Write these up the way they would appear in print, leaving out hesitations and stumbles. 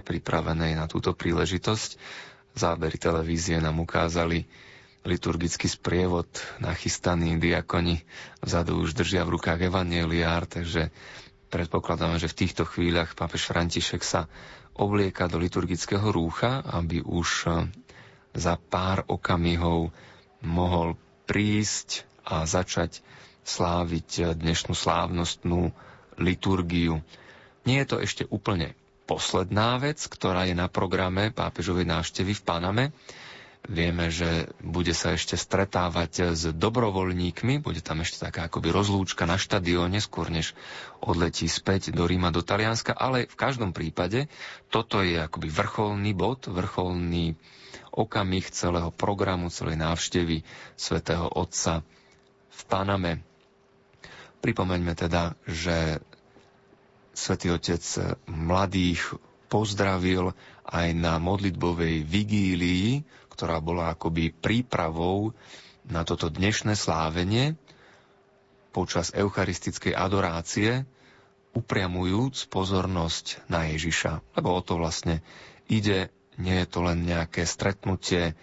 soške pripravenej na túto príležitosť. Zábery televízie nám ukázali liturgický sprievod nachystaný, diakoni vzadu už držia v rukách evanjeliár, takže predpokladáme, že v týchto chvíľach pápež František sa oblieka do liturgického rúcha, aby už za pár okamihov mohol prísť a začať sláviť dnešnú slávnostnú liturgiu. Nie je to ešte úplne posledná vec, ktorá je na programe pápežovej návštevy v Paname. Vieme, že bude sa ešte stretávať s dobrovoľníkmi, bude tam ešte taká akoby rozlúčka na štadióne, skôr než odletí späť do Ríma, do Talianska, ale v každom prípade toto je akoby vrcholný bod, vrcholný okamih celého programu, celej návštevy svätého Otca v Paname. Pripomeňme teda, že svätý Otec mladých pozdravil aj na modlitbovej vigílii, ktorá bola akoby prípravou na toto dnešné slávenie, počas eucharistickej adorácie, upriamujúc pozornosť na Ježiša. Lebo o to vlastne ide, nie je to len nejaké stretnutie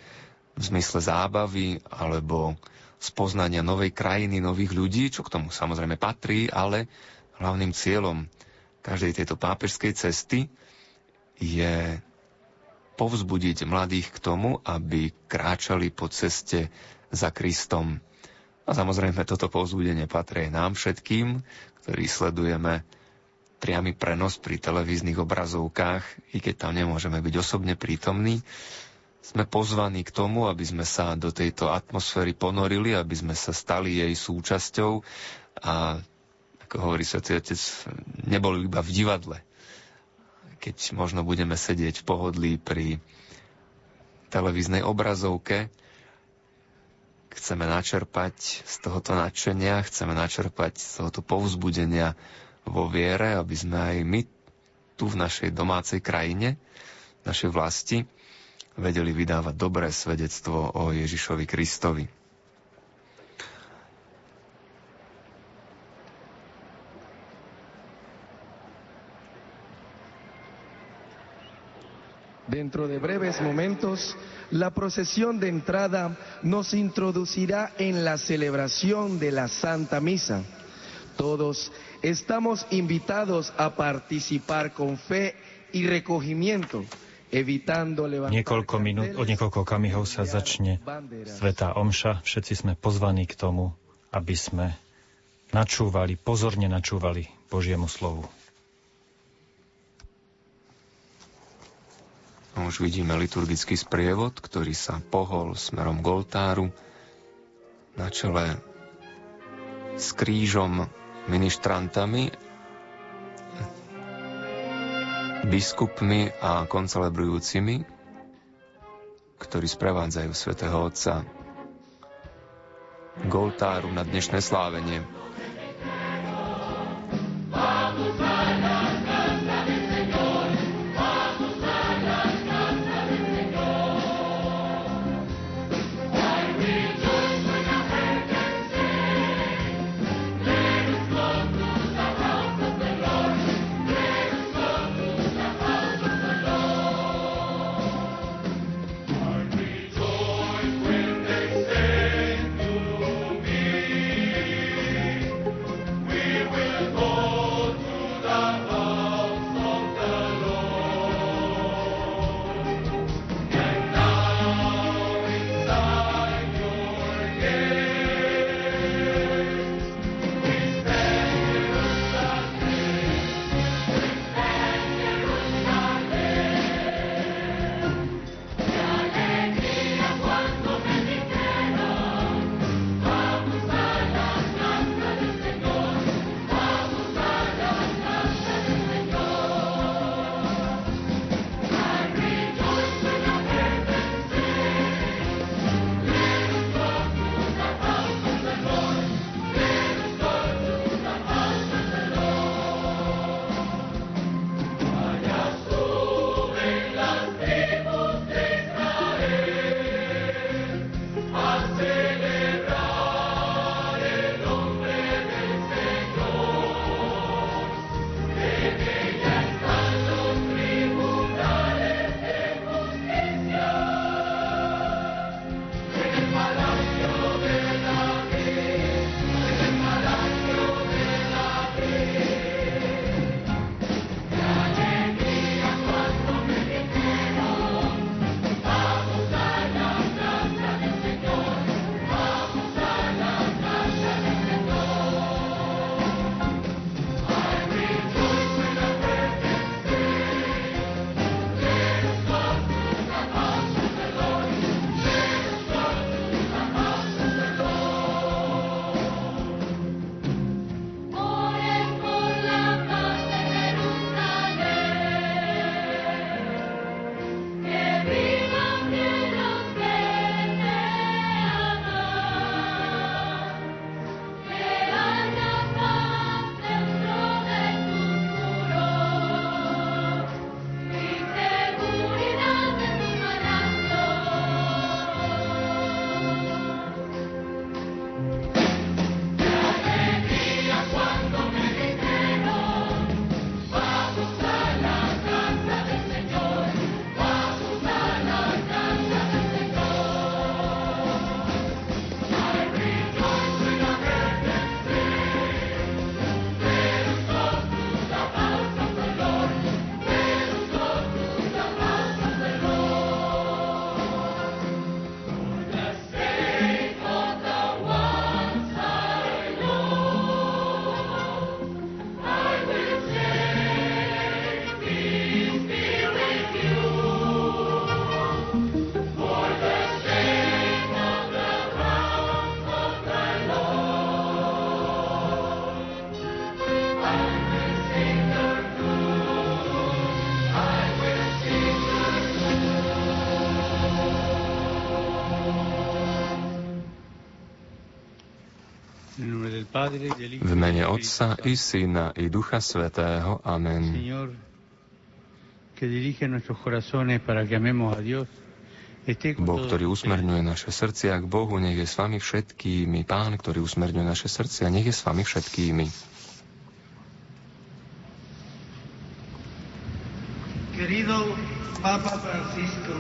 v zmysle zábavy alebo spoznania novej krajiny, nových ľudí, čo k tomu samozrejme patrí, ale hlavným cieľom každej tejto pápežskej cesty je povzbudiť mladých k tomu, aby kráčali po ceste za Kristom. A samozrejme, toto povzbudenie patrí nám všetkým, ktorí sledujeme priamy prenos pri televíznych obrazovkách, i keď tam nemôžeme byť osobne prítomní. Sme pozvaní k tomu, aby sme sa do tejto atmosféry ponorili, aby sme sa stali jej súčasťou a, ako hovorí svätý Otec, neboli iba v divadle, keď možno budeme sedieť v pohodlí pri televíznej obrazovke. Chceme načerpať z tohoto nadšenia, chceme načerpať z tohoto povzbudenia vo viere, aby sme aj my tu v našej domácej krajine, našej vlasti, vedeli vydávať dobré svedectvo o Ježišovi Kristovi. Dentro de breves momentos, la procesión de entrada nos introducirá en la celebración de la Santa Misa. Todos estamos invitados a participar con fe y recogimiento, evitando levantar... Niekoľko minút, od niekoľko okamihov sa začne svätá omša. Všetci sme pozvaní k tomu, aby sme pozorne načúvali Božiemu slovu. Už vidíme liturgický sprievod, ktorý sa pohol smerom k oltáru, na čele s krížom ministrantami, biskupmi a koncelebrujúcimi, ktorí sprevádzajú svätého Otca k oltáru na dnešné slávenie. V mene Otca i Syna i Ducha Svätého. Amen. Boh, ktorý usmerňuje naše srdcia k Bohu, nech je s vami všetkými. Pán, ktorý usmerňuje naše srdcia, nech je s vami všetkými. Querido Papa Francisco,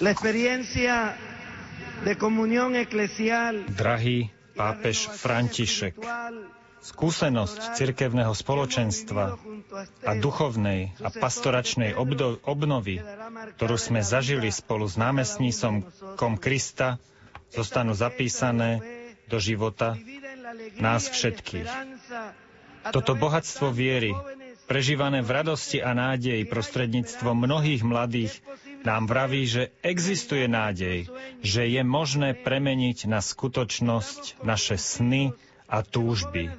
la experiencia de comunión eclesial. Drahý pápež František, skúsenosť cirkevného spoločenstva a duchovnej a pastoračnej obnovy, ktorú sme zažili spolu s námestníkom Krista, zostanú zapísané do života nás všetkých. Toto bohatstvo viery, prežívané v radosti a nádeji prostredníctvom mnohých mladých, nám vraví, že existuje nádej, že je možné premeniť na skutočnosť naše sny a túžby.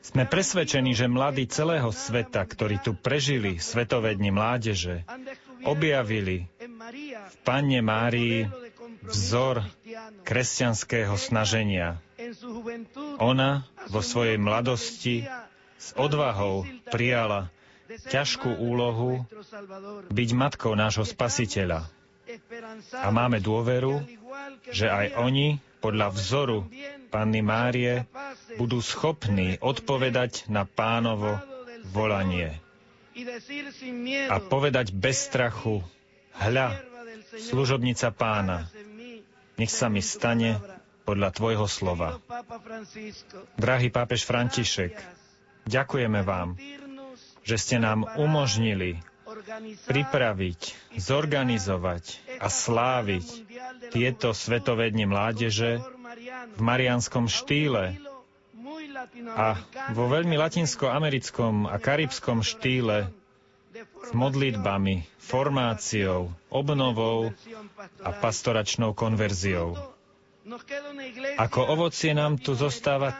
Sme presvedčení, že mladí celého sveta, ktorí tu prežili Svetové dni mládeže, objavili v Panne Márii vzor kresťanského snaženia. Ona vo svojej mladosti s odvahou prijala ťažkú úlohu byť matkou nášho Spasiteľa. A máme dôveru, že aj oni, podľa vzoru Panny Márie, budú schopní odpovedať na Pánovo volanie a povedať bez strachu: hľa, služobnica Pána, nech sa mi stane podľa tvojho slova. Drahý pápež František, ďakujeme vám, že ste nám umožnili pripraviť, zorganizovať a sláviť tieto Svetové dni mládeže v mariánskom štýle a vo veľmi latinsko-americkom a karibskom štýle s modlitbami, formáciou, obnovou a pastoračnou konverziou. Ako ovocie nám tu zostáva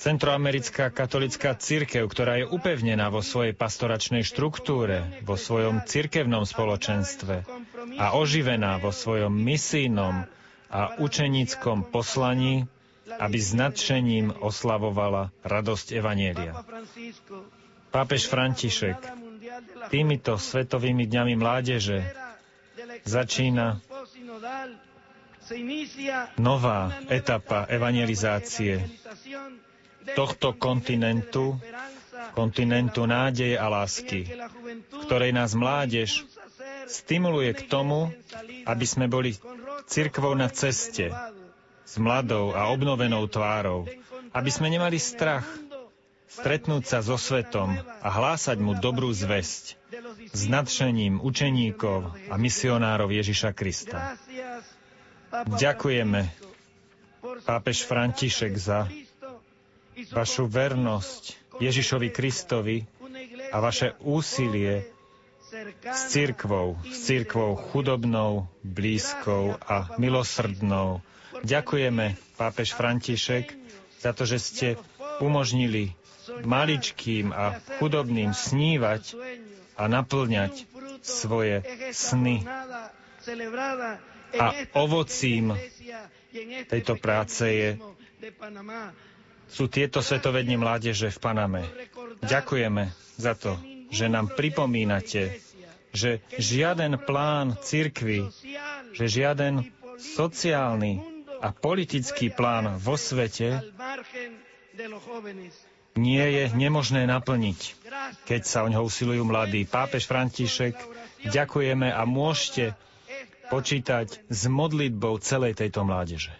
Centroamerická katolická cirkev, ktorá je upevnená vo svojej pastoračnej štruktúre, vo svojom cirkevnom spoločenstve a oživená vo svojom misijnom a učeníckom poslaní, aby s nadšením oslavovala radosť Evanjelia. Pápež František týmito svetovými dňami mládeže začína nová etapa evangelizácie tohto kontinentu, kontinentu nádeje a lásky, ktorej nás mládež stimuluje k tomu, aby sme boli cirkvou na ceste, s mladou a obnovenou tvárou, aby sme nemali strach stretnúť sa so svetom a hlásať mu dobrú zvesť s nadšením učeníkov a misionárov Ježiša Krista. Ďakujeme, pápež František, za vašu vernosť Ježišovi Kristovi a vaše úsilie s cirkvou chudobnou, blízkou a milosrdnou. Ďakujeme, pápež František, za to, že ste umožnili maličkým a chudobným snívať a naplňať svoje sny. A ovocím tejto práce sú tieto Svetové dni mládeže v Paname. Ďakujeme za to, že nám pripomínate, že žiaden plán cirkvi, že žiaden sociálny a politický plán vo svete nie je nemožné naplniť, keď sa o ňo usilujú mladí. Pápež František, ďakujeme a môžete počítať s modlitbou celej tejto mládeže.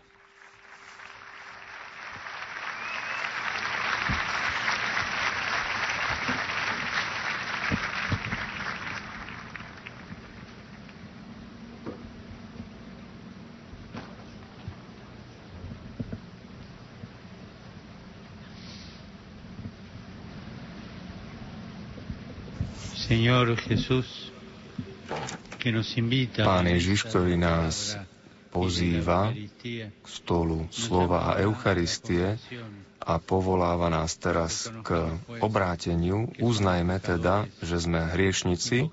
Señor Jesús, Pán Ježiš, ktorý nás pozýva k stolu slova a Eucharistie a povoláva nás teraz k obráteniu, uznajme teda, že sme hriešnici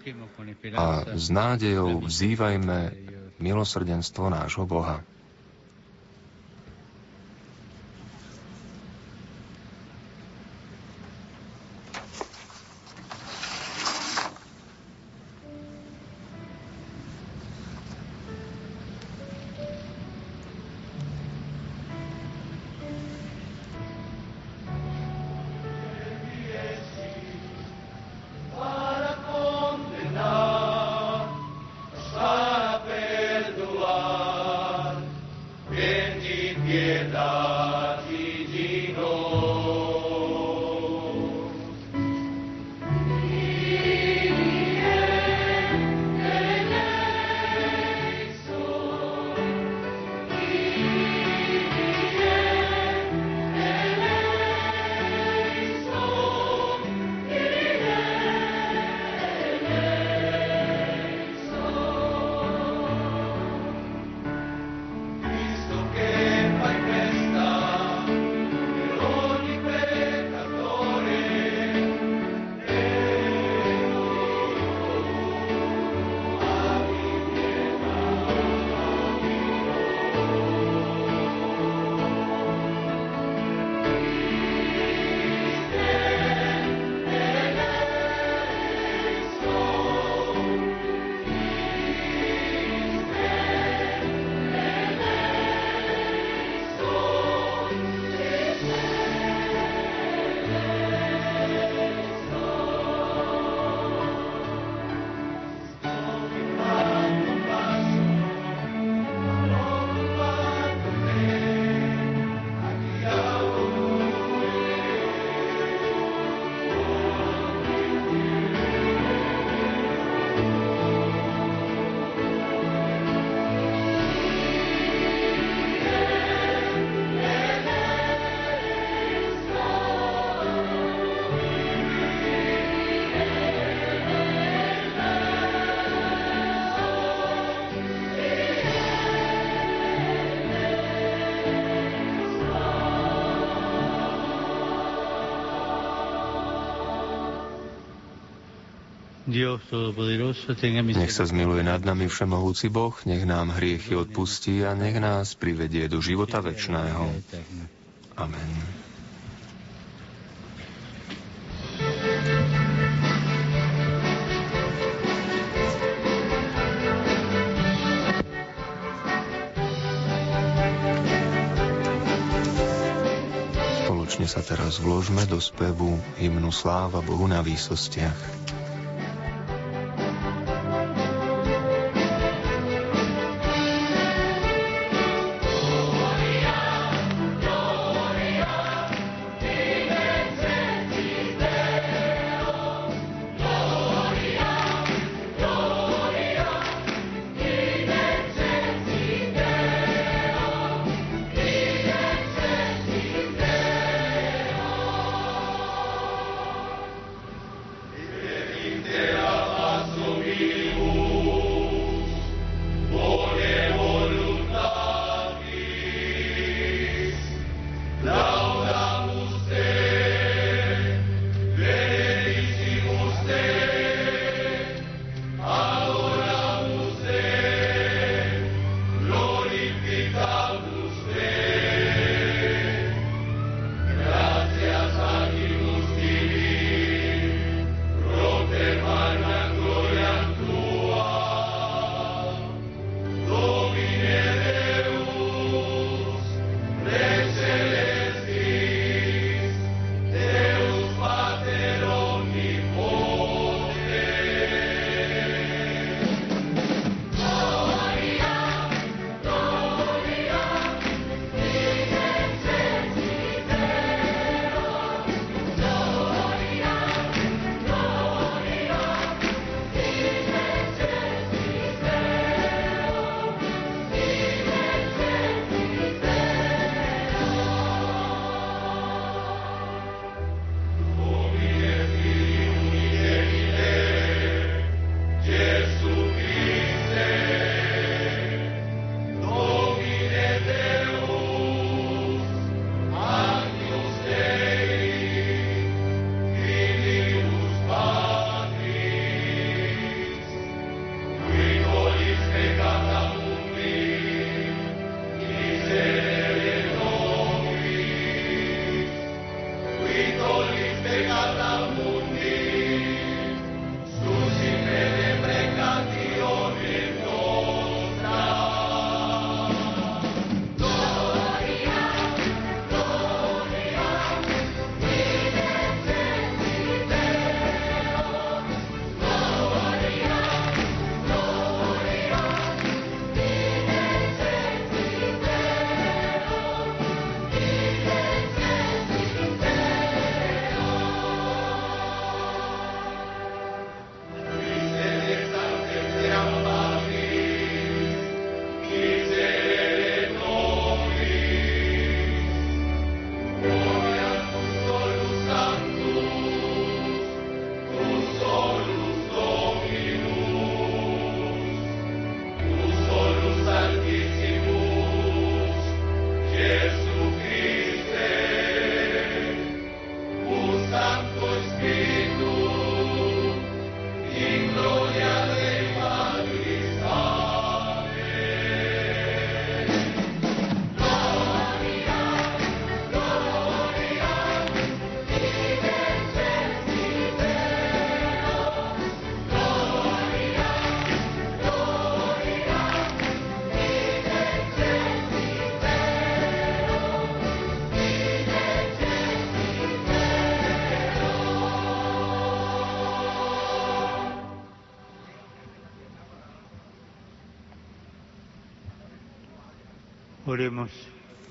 a s nádejou vzývajme milosrdenstvo nášho Boha. Nech sa zmiluje nad nami všemohúci Boh, nech nám hriechy odpustí a nech nás privedie do života večného. Amen. Spoločne sa teraz vložme do spevu hymnu Sláva Bohu na výsostiach.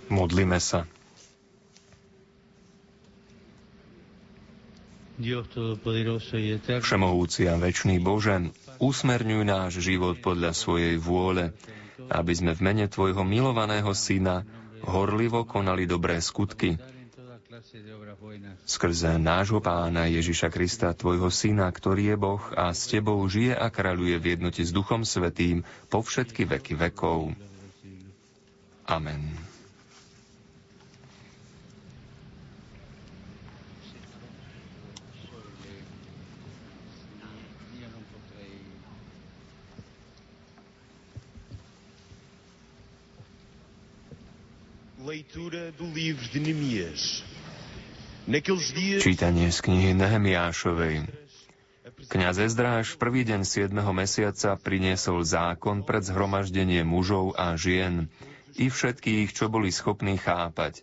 Modlíme sa. Všemohúci a večný Bože, usmerňuj náš život podľa svojej vôle, aby sme v mene Tvojho milovaného Syna horlivo konali dobré skutky. Skrze nášho Pána Ježiša Krista, Tvojho Syna, ktorý je Boh a s Tebou žije a kráľuje v jednote s Duchom Svätým po všetky veky vekov. Amen. Leitura do livro de Nehemiáš. Naqueles dias... Čítanie z knihy Nehemiášovej. Kňaz Ezdráš prvý deň 7. mesiaca priniesol zákon pred zhromaždenie mužov a žien i všetkých, čo boli schopní chápať.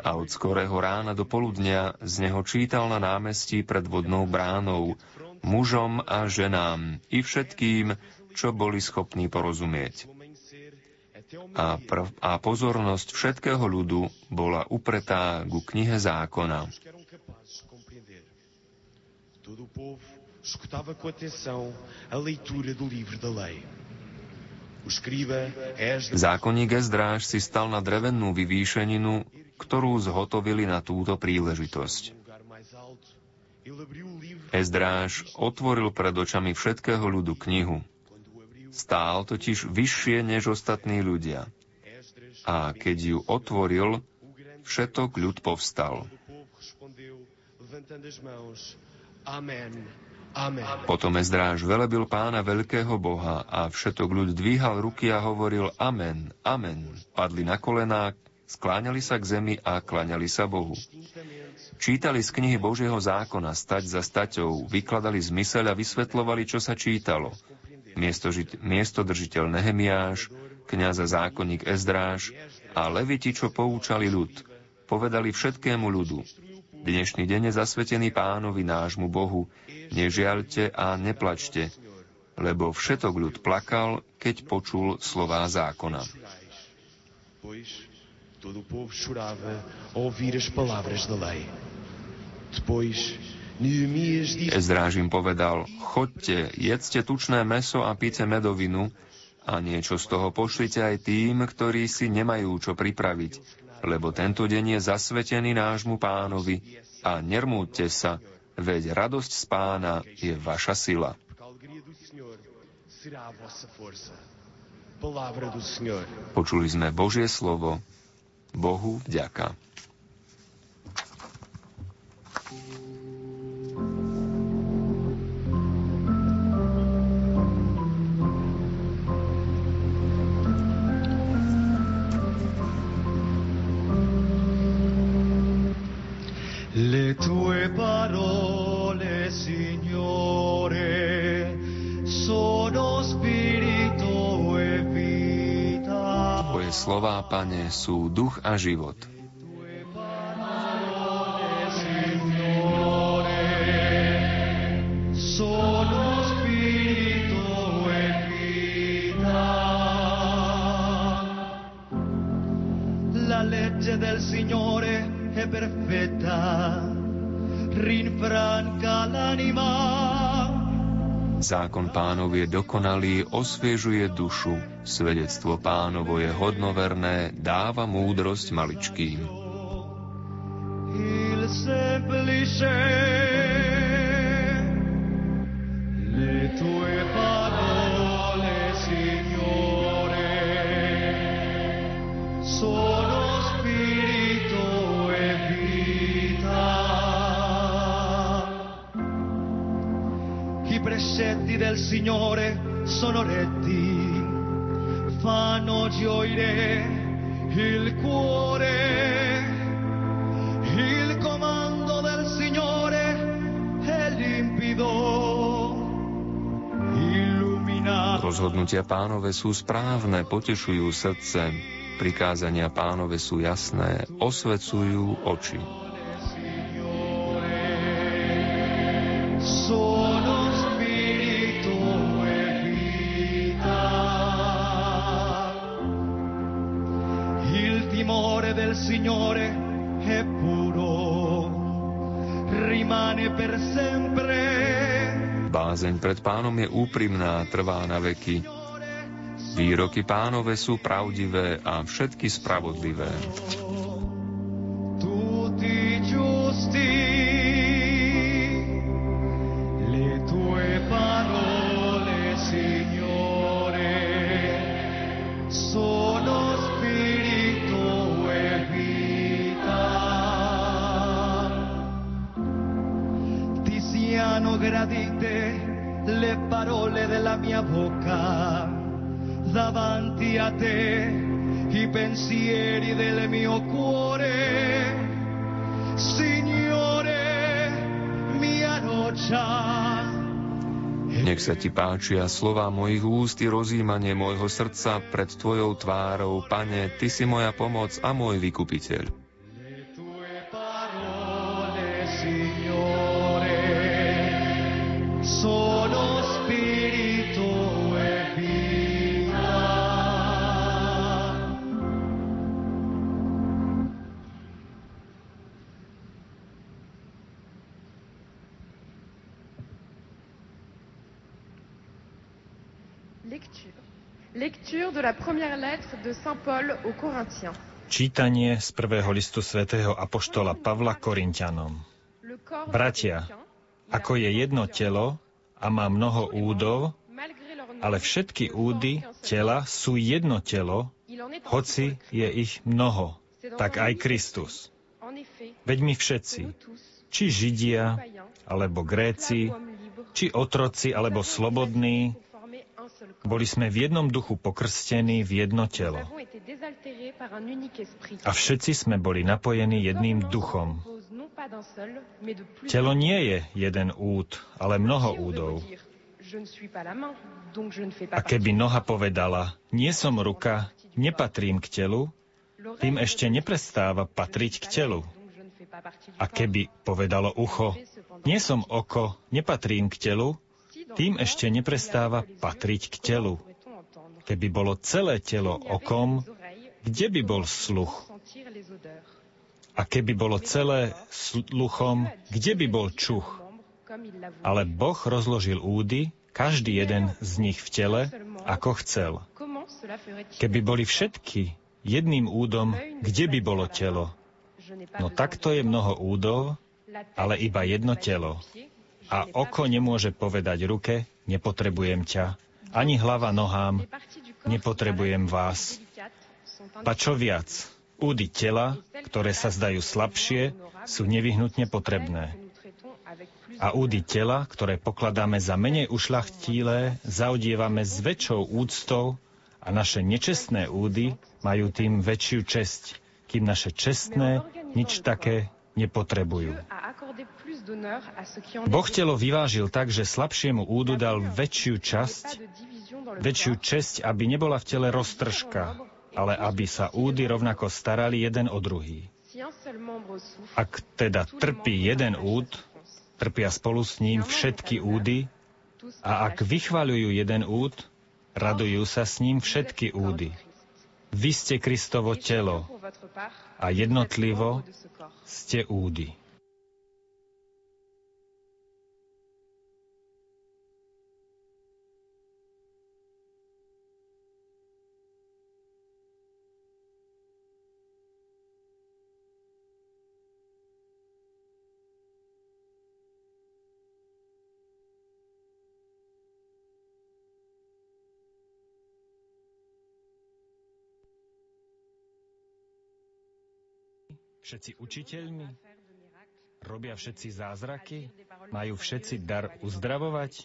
A od skorého rána do poludnia z neho čítal na námestí pred vodnou bránou mužom a ženám i všetkým, čo boli schopní porozumieť. A pozornosť všetkého ľudu bola upretá ku knihe zákona. Todo o povo escutava com atenção a leitura do livro da lei. Zákonník Ezdráš si stal na drevennú vyvýšeninu, ktorú zhotovili na túto príležitosť. Ezdráš otvoril pred očami všetkého ľudu knihu. Stál totiž vyššie než ostatní ľudia. A keď ju otvoril, všetok ľud povstal. Amen. Amen. Potom Ezdráš velebil Pána veľkého Boha a všetok ľud dvíhal ruky a hovoril Amen, Amen. Padli na kolená, skláňali sa k zemi a kláňali sa Bohu. Čítali z knihy Božieho zákona stať za staťou, vykladali zmysel a vysvetľovali, čo sa čítalo. Miestodržiteľ Nehemiáš, kňaz a zákonník Ezdráš a leviti, čo poučali ľud, povedali všetkému ľudu: Dnešný deň je zasvetený Pánovi nášmu Bohu. Nežiaľte a neplačte, lebo všetok ľud plakal, keď počul slová zákona. Ezdráš im povedal: Chodte, jedzte tučné mäso a pite medovinu a niečo z toho pošlite aj tým, ktorí si nemajú čo pripraviť, lebo tento deň je zasvetený nášmu Pánovi a nermúďte sa, veď radosť z Pána je vaša sila. Počuli sme Božie slovo. Bohu vďaka. Slová, Pane, sú duch a život. La legge del Signore è perfetta, rinfranca l'anima. Zákon Pánov je dokonalý, osviežuje dušu. Svedectvo Pánovo je hodnoverné, dáva múdrosť maličkým. Del Signore sono retti, fanno gioire il cuore, il comando del Signore è limpido, illuminato. Rozhodnutia Pánove sú správne, potešujú srdce, prikázania Pánove sú jasné, osvecujú oči. Signore è puro, rimane per sempre. Bázeň pred Pánom je úprimná, trvá na veky. Výroky Pánove sú pravdivé a všetky spravodlivé. Tutti giusti, le tue parole, Signore, sono spirito. Gradite le parole della mia bocca davanti a te i pensieri del mio cuore, Signore, mia roccia. Nech sa ti páčia slová mojich úst i rozjímanie môjho srdca pred tvojou tvárou, Pane, ty si moja pomoc a môj vykupiteľ. Lecture de la première lettre de Saint Paul aux Corinthiens. Čítanie z prvého listu svätého apoštola Pavla Korintianom. Bratia, ako je jedno telo a má mnoho údov, ale všetky údy tela sú jedno telo, hoci je ich mnoho, tak aj Kristus. Veď my všetci, či Židia, alebo Gréci, či otroci, alebo slobodní, boli sme v jednom duchu pokrstení v jedno telo. A všetci sme boli napojení jedným duchom. Telo nie je jeden úd, ale mnoho údov. A keby noha povedala, nie som ruka, nepatrím k telu, tým ešte neprestáva patriť k telu. A keby povedalo ucho, nie som oko, nepatrím k telu, tým ešte neprestáva patriť k telu. Keby bolo celé telo okom, kde by bol sluch? A keby bolo celé sluchom, kde by bol čuch? Ale Boh rozložil údy, každý jeden z nich v tele, ako chcel. Keby boli všetky jedným údom, kde by bolo telo? No takto je mnoho údov, ale iba jedno telo. A oko nemôže povedať ruke, nepotrebujem ťa. Ani hlava nohám, nepotrebujem vás. Ba čo viac, údy tela, ktoré sa zdajú slabšie, sú nevyhnutne potrebné. A údy tela, ktoré pokladáme za menej ušľachtilé, zaodievame s väčšou úctou a naše nečestné údy majú tým väčšiu česť, kým naše čestné nič také nepotrebujú. Boh telo vyvážil tak, že slabšiemu údu dal väčšiu česť, aby nebola v tele roztržka, ale aby sa údy rovnako starali jeden o druhý. Ak teda trpí jeden úd, trpia spolu s ním všetky údy, a ak vychvaľujú jeden úd, radujú sa s ním všetky údy. Vy ste Kristovo telo a jednotlivo ste údy. Všetci učiteľmi, robia všetci zázraky, majú všetci dar uzdravovať,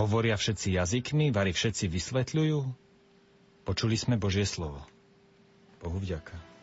hovoria všetci jazykmi, vari všetci vysvetľujú. Počuli sme Božie slovo. Bohu vďaka.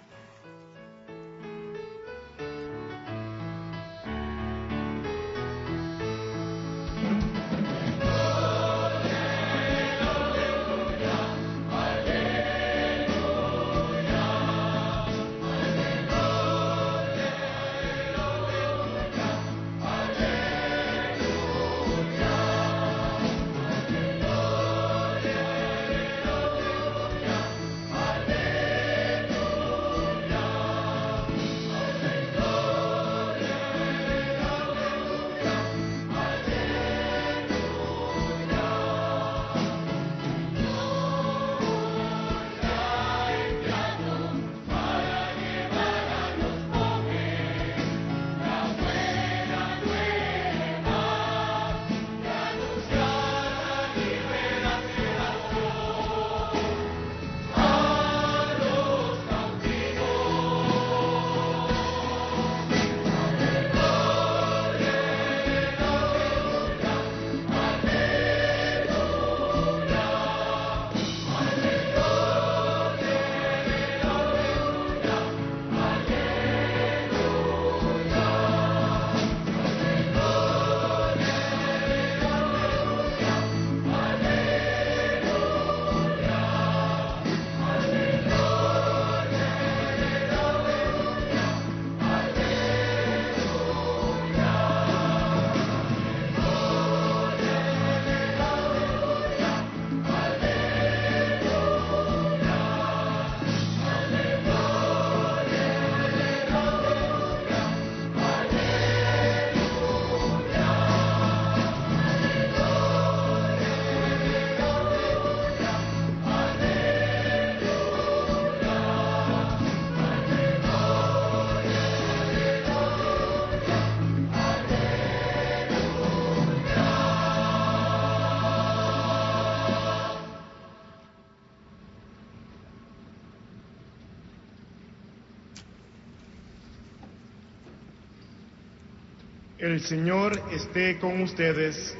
El Señor esté con ustedes.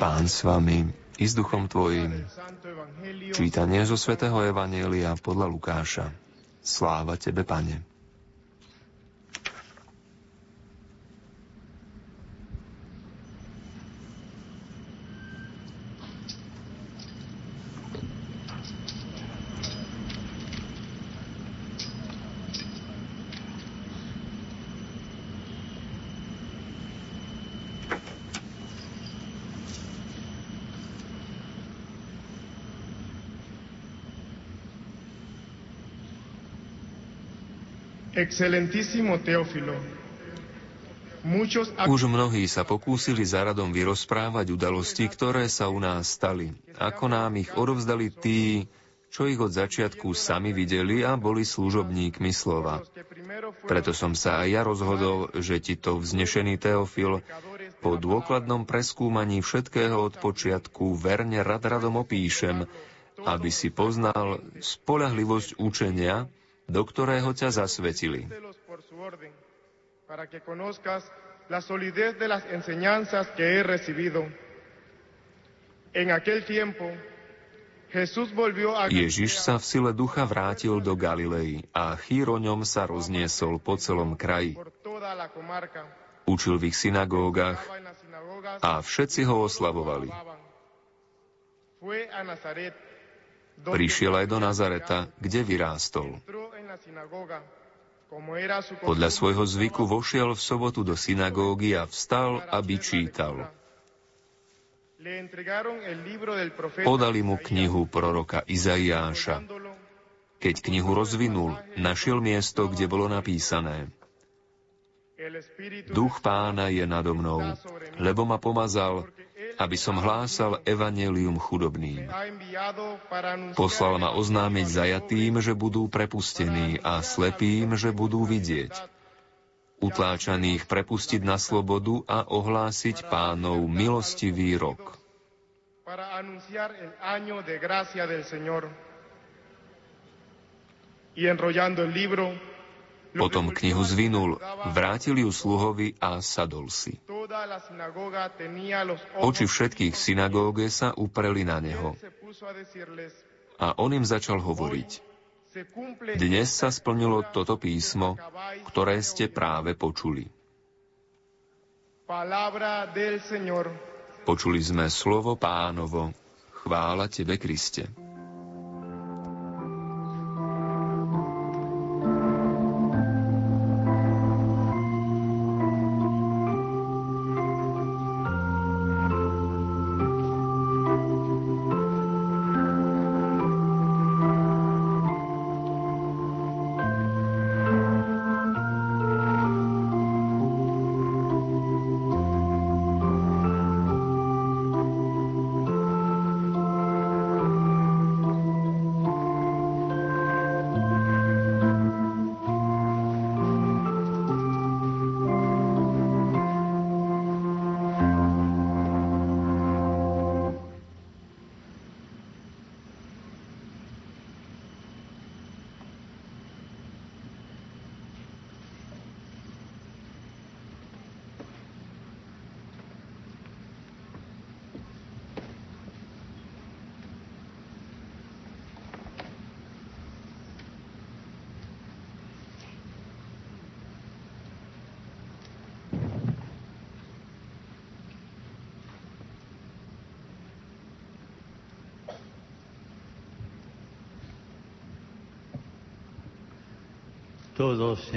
Pán s vami i s duchom tvojim. Čítanie zo svätého Evanjelia podľa Lukáša. Sláva tebe, Pane. Už mnohí sa pokúsili zaradom vyrozprávať udalosti, ktoré sa u nás stali, ako nám ich odovzdali tí, čo ich od začiatku sami videli a boli služobníkmi slova. Preto som sa aj ja rozhodol, že ti to vznešený Teofil po dôkladnom preskúmaní všetkého od počiatku verne radom opíšem, aby si poznal spoľahlivosť učenia, do ktorého ťa zasvetili. Ježiš sa v sile ducha vrátil do Galiléji a chýr o ňom sa rozniesol po celom kraji. Učil v ich synagógach a všetci ho oslavovali. Prišiel aj do Nazareta, kde vyrástol. Podľa svojho zvyku vošiel v sobotu do synagógy a vstal, aby čítal. Podali mu knihu proroka Izaiáša. Keď knihu rozvinul, našiel miesto, kde bolo napísané: Duch Pána je nado mnou, lebo ma pomazal, aby som hlásal evanjelium chudobným. Poslal ma oznámiť zajatým, že budú prepustení, a slepým, že budú vidieť. Utláčaných prepustiť na slobodu a ohlásiť Pánov milostivý rok. Potom knihu zvinul, vrátil ju sluhovi a sadol si. Oči všetkých v synagóge sa upreli na neho. A on im začal hovoriť: Dnes sa splnilo toto písmo, ktoré ste práve počuli. Počuli sme slovo Pánovo. Chvála tebe, Kriste. Oči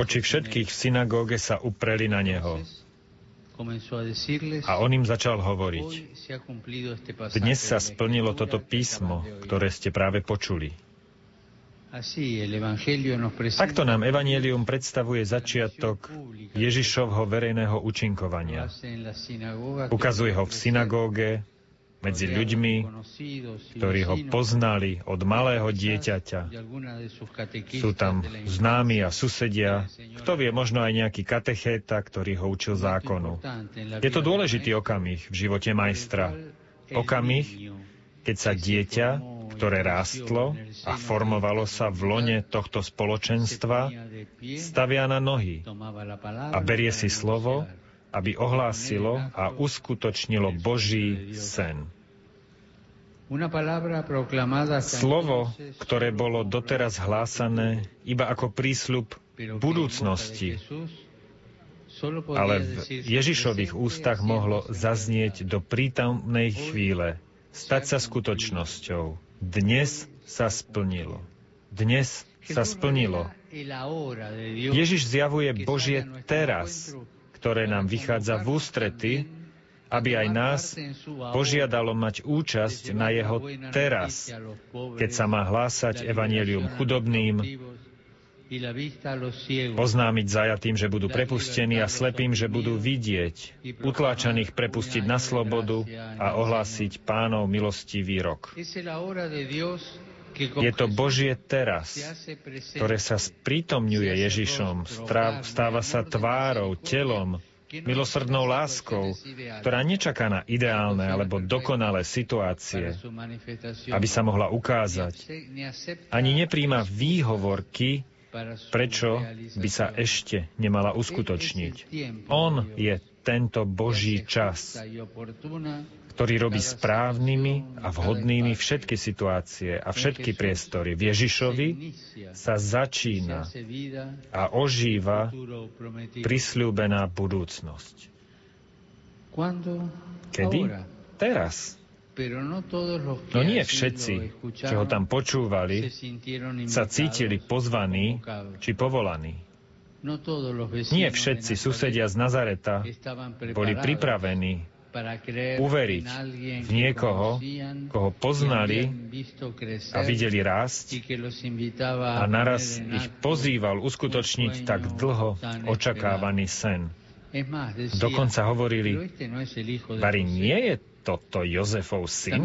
všetkých v synagóge sa upreli na neho. A on im začal hovoriť: Dnes sa splnilo toto písmo, ktoré ste práve počuli. Takto nám evanjelium predstavuje začiatok Ježišovho verejného účinkovania. Ukazuje ho v synagóge, medzi ľuďmi, ktorí ho poznali od malého dieťaťa. Sú tam známi a susedia, kto vie, možno aj nejaký katechéta, ktorý ho učil zákonu. Je to dôležitý okamih v živote majstra. Okamih, keď sa dieťa, ktoré rástlo a formovalo sa v lone tohto spoločenstva, stavia na nohy a berie si slovo, aby ohlásilo a uskutočnilo Boží sen. Slovo, ktoré bolo doteraz hlásané iba ako prísľub budúcnosti, ale v Ježišových ústach mohlo zaznieť do prítomnej chvíle, stať sa skutočnosťou. Dnes sa splnilo. Dnes sa splnilo. Ježiš zjavuje Božie teraz, ktoré nám vychádza v ústrety, aby aj nás požiadalo mať účasť na jeho teraz, keď sa má hlásať evanjelium chudobným, oznámiť zajatým, že budú prepustení a slepým, že budú vidieť, utláčaných prepustiť na slobodu a ohlásiť Pánov milostivý rok. Je to Božie teraz, ktoré sa sprítomňuje Ježišom, stáva sa tvárou, telom, milosrdnou láskou, ktorá nečaká na ideálne alebo dokonalé situácie, aby sa mohla ukázať. Ani nepríjma výhovorky, prečo by sa ešte nemala uskutočniť. On je tento Boží čas, ktorý robí správnymi a vhodnými všetky situácie a všetky priestory. V Ježišovi sa začína a ožíva prisľúbená budúcnosť. Kedy? Teraz. No nie všetci, čo ho tam počúvali, sa cítili pozvaní či povolaní. Nie všetci susedia z Nazareta boli pripravení uveriť v niekoho, koho poznali a videli rásť a naraz ich pozýval uskutočniť tak dlho očakávaný sen. Dokonca hovorili, bari nie je toto Jozefov syn?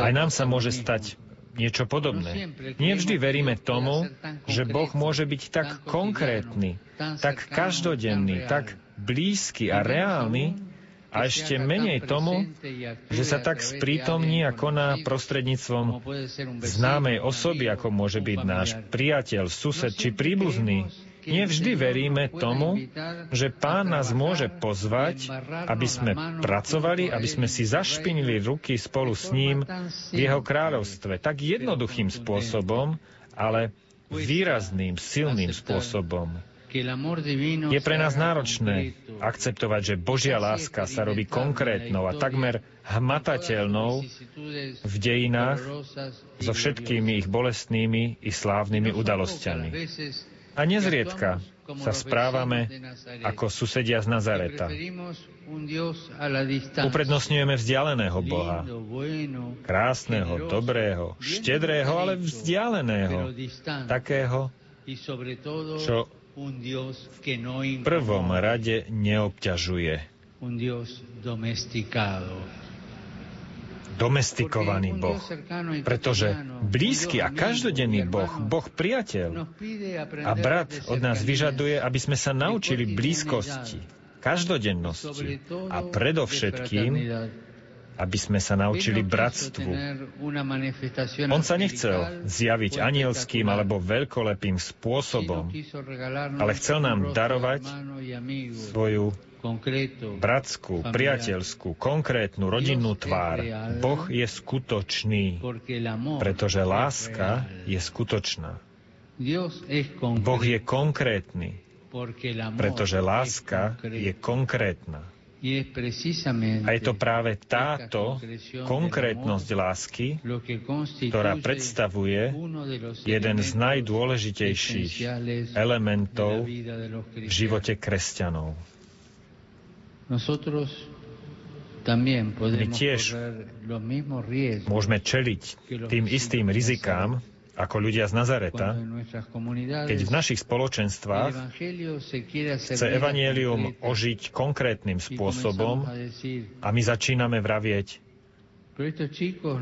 Aj nám sa môže stať niečo podobné. Nevždy veríme tomu, že Boh môže byť tak konkrétny, tak každodenný, tak blízky a reálny, a ešte menej tomu, že sa tak sprítomní a koná prostredníctvom známej osoby, ako môže byť náš priateľ, sused či príbuzný. Nevždy veríme tomu, že Pán nás môže pozvať, aby sme pracovali, aby sme si zašpinili ruky spolu s ním v jeho kráľovstve. Tak jednoduchým spôsobom, ale výrazným, silným spôsobom. Je pre nás náročné akceptovať, že Božia láska sa robí konkrétnou a takmer hmatateľnou v dejinách so všetkými ich bolestnými i slávnymi udalosťami. A nezriedka sa správame ako susedia z Nazareta. Uprednostňujeme vzdialeného Boha. Krásneho, dobrého, štedrého, ale vzdialeného. Takého, čo v prvom rade neobťažuje. Domestikovaný Boh, pretože blízky a každodenný Boh, Boh priateľ a brat od nás vyžaduje, aby sme sa naučili blízkosti, každodennosti a predovšetkým, aby sme sa naučili bratstvu. On sa nechcel zjaviť anielským alebo veľkolepým spôsobom, ale chcel nám darovať svoju bratskú, priateľskú, konkrétnu, rodinnú tvár. Boh je skutočný, pretože láska je skutočná. Boh je konkrétny, pretože láska je konkrétna. A je to práve táto konkrétnosť lásky, ktorá predstavuje jeden z najdôležitejších elementov v živote kresťanov. My tiež môžeme čeliť tým istým rizikám, ako ľudia z Nazareta, keď v našich spoločenstvách chce evanjelium ožiť konkrétnym spôsobom a my začíname vravieť,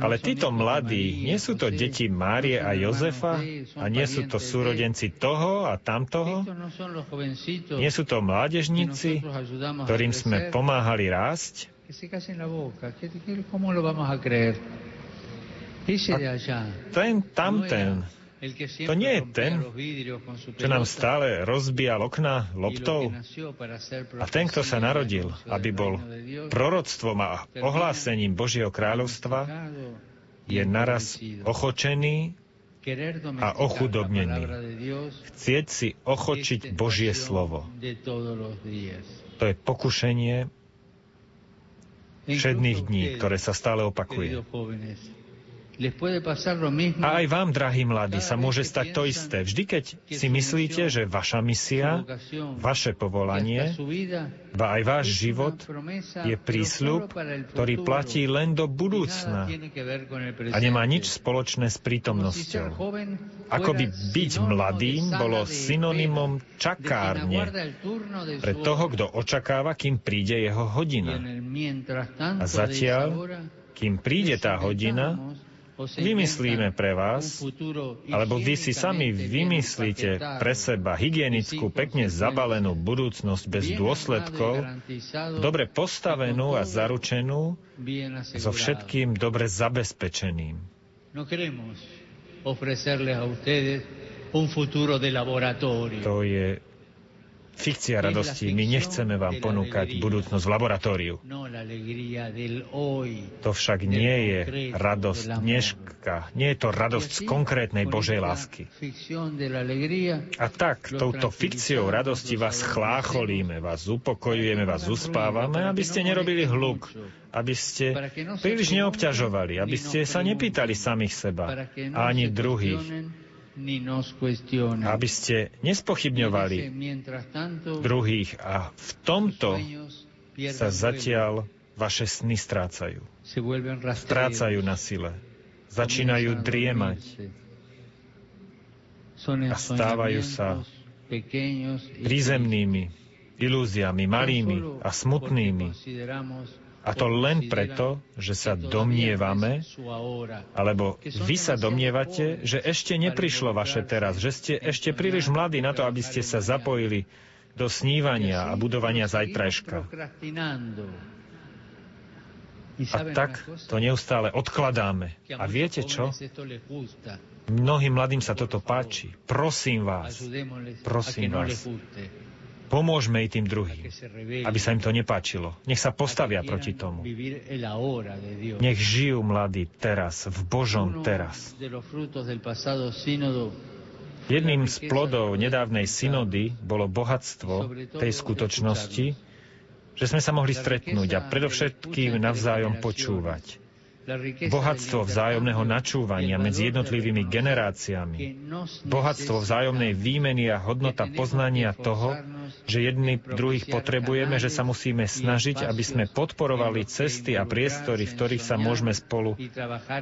ale títo mladí, nie sú to deti Márie a Jozefa a nie sú to súrodenci toho a tamtoho? Nie sú to mládežníci, ktorým sme pomáhali rásť? Tamten, to nie je ten, čo nám stále rozbíjal okná loptou, a ten, kto sa narodil, aby bol proroctvom a ohlásením Božieho kráľovstva, je naraz ochočený a ochudobnený. Chcieť si ochočiť Božie slovo. To je pokušenie všedných dní, ktoré sa stále opakuje. A aj vám, drahí mladí, sa môže stať to isté. Vždy, keď si myslíte, že vaša misia, vaše povolanie, ba aj váš život je prísľub, ktorý platí len do budúcna a nemá nič spoločné s prítomnosťou. Akoby byť mladým bolo synonymom čakárne pre toho, kto očakáva, kým príde jeho hodina. A zatiaľ, kým príde tá hodina, vymyslíme pre vás, alebo vy si sami vymyslíte pre seba hygienickú, pekne zabalenú budúcnosť bez dôsledkov, dobre postavenú a zaručenú, so všetkým dobre zabezpečeným. To je fikcia radosti. My nechceme vám ponúkať budúcnosť v laboratóriu. To však nie je radosť dneška. Nie je to radosť z konkrétnej Božej lásky. A tak, touto fikciou radosti vás chlácholíme, vás upokojujeme, vás uspávame, aby ste nerobili hluk, aby ste príliš neobťažovali, aby ste sa nepýtali samých seba ani druhých, aby ste nespochybňovali druhých, a v tomto sa zatiaľ vaše sny strácajú. Strácajú na sile. Začínajú driemať a stávajú sa prízemnými ilúziami, malými a smutnými. A to len preto, že sa domnievame, alebo vy sa domnievate, že ešte neprišlo vaše teraz, že ste ešte príliš mladí na to, aby ste sa zapojili do snívania a budovania zajtrajška. A tak to neustále odkladáme. A viete čo? Mnohým mladým sa toto páči. Prosím vás. Pomôžme i tým druhým, aby sa im to nepáčilo. Nech sa postavia proti tomu. Nech žijú mladí teraz, v Božom teraz. Jedným z plodov nedávnej synody bolo bohatstvo tej skutočnosti, že sme sa mohli stretnúť a predovšetkým navzájom počúvať. Bohatstvo vzájomného načúvania medzi jednotlivými generáciami, bohatstvo vzájomnej výmeny a hodnota poznania toho, že jedni druhých potrebujeme, že sa musíme snažiť, aby sme podporovali cesty a priestory, v ktorých sa môžeme spolu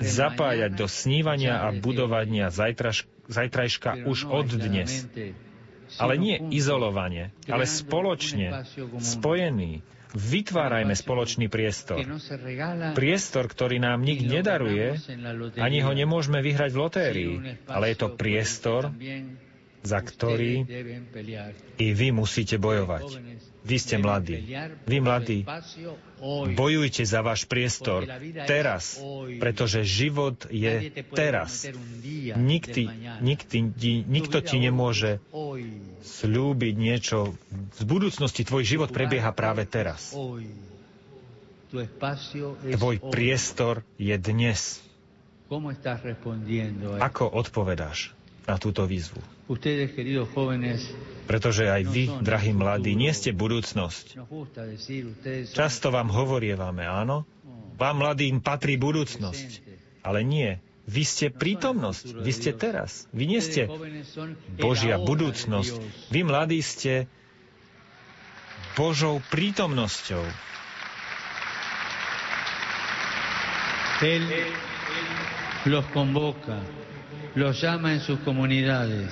zapájať do snívania a budovania zajtrajška už od dnes. Ale nie izolovane, ale spoločne, spojení. Vytvárajme spoločný priestor. Priestor, ktorý nám nik nedaruje, ani ho nemôžeme vyhrať v lotérii, ale je to priestor, za ktorý i vy musíte bojovať. Vy ste mladí. Vy mladí, bojujte za váš priestor teraz, pretože život je teraz. Nikto ti nemôže sľúbiť niečo. V budúcnosti tvoj život prebieha práve teraz. Tvoj priestor je dnes. Ako odpovedáš na túto výzvu? Pretože aj vy, drahí mladí, nie ste budúcnosť. Často vám hovorievame, áno, vám mladým patrí budúcnosť, ale nie. Vy ste prítomnosť, vy ste teraz. Vy nie ste Božia budúcnosť. Vy, mladí, ste Božou prítomnosťou.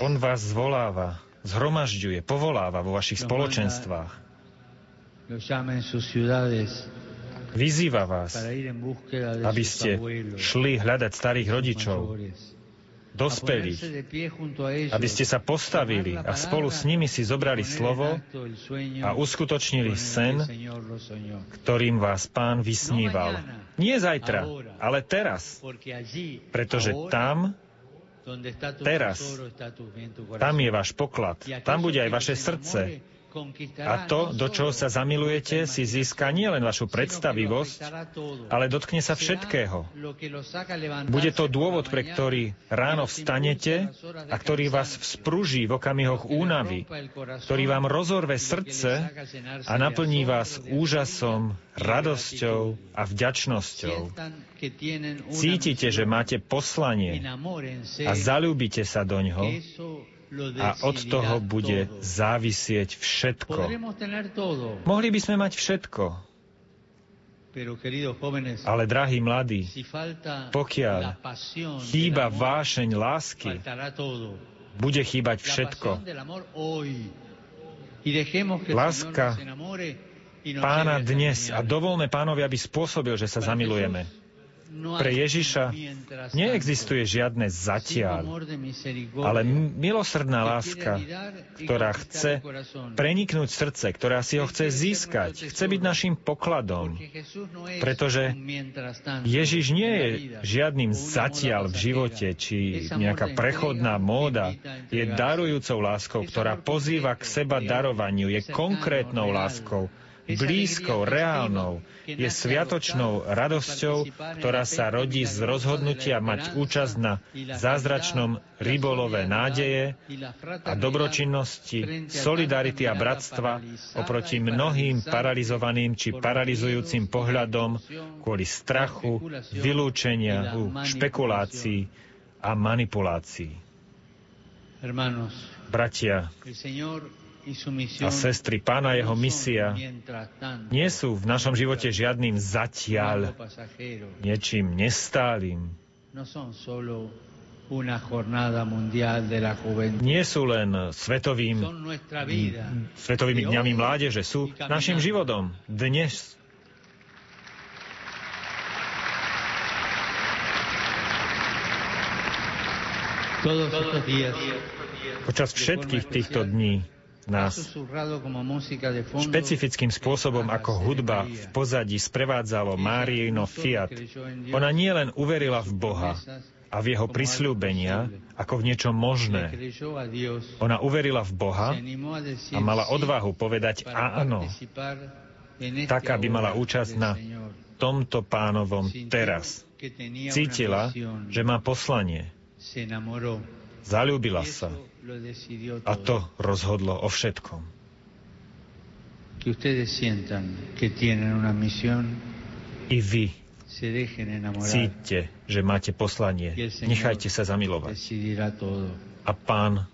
On vás zvoláva, zhromažďuje, povoláva vo vašich spoločenstvách. Vyzýva vás, aby ste šli hľadať starých rodičov, dospelých, aby ste sa postavili a spolu s nimi si zobrali slovo a uskutočnili sen, ktorým vás Pán vysníval. Nie zajtra, ale teraz, pretože tam je váš poklad, tam bude aj vaše srdce. A to, do čoho sa zamilujete, si získa nielen vašu predstavivosť, ale dotkne sa všetkého. Bude to dôvod, pre ktorý ráno vstanete a ktorý vás vzpruží v okamihoch únavy, ktorý vám rozorve srdce a naplní vás úžasom, radosťou a vďačnosťou. Cítite, že máte poslanie a zaľúbite sa doňho, a od toho bude závisieť všetko. Mohli by sme mať všetko, ale, drahí mladí, pokiaľ chýba vášeň lásky, bude chýbať všetko. Láska Pána dnes a dovolme Pánovi, aby spôsobil, že sa zamilujeme. Pre Ježiša neexistuje žiadne zatiaľ, ale milosrdná láska, ktorá chce preniknúť srdce, ktorá si ho chce získať, chce byť našim pokladom, pretože Ježiš nie je žiadnym zatiaľ v živote, či nejaká prechodná móda, je darujúcou láskou, ktorá pozýva k seba darovaniu, je konkrétnou láskou, blízkou, reálnou, je sviatočnou radosťou, ktorá sa rodí z rozhodnutia mať účasť na zázračnom rybolove nádeje a dobročinnosti, solidarity a bratstva oproti mnohým paralizovaným či paralizujúcim pohľadom kvôli strachu, vylúčenia, špekulácií a manipulácií. Bratia a sestry, Pána jeho misia nie sú v našom živote žiadnym zatiaľ, niečím nestálym. Nie sú len svetovými dňami mládeže, sú našim životom dnes. Počas všetkých týchto dní nás špecifickým spôsobom ako hudba v pozadí sprevádzalo Máriino fiat. Ona nielen uverila v Boha a v jeho prisľúbenia ako v niečo možné. Ona uverila v Boha a mala odvahu povedať áno, tak, aby mala účasť na tomto Pánovom teraz. Cítila, že má poslanie. Zaľúbila sa. A to rozhodlo o všetkom. I vy cíťte, že máte poslanie. Nechajte sa zamilovať. A Pán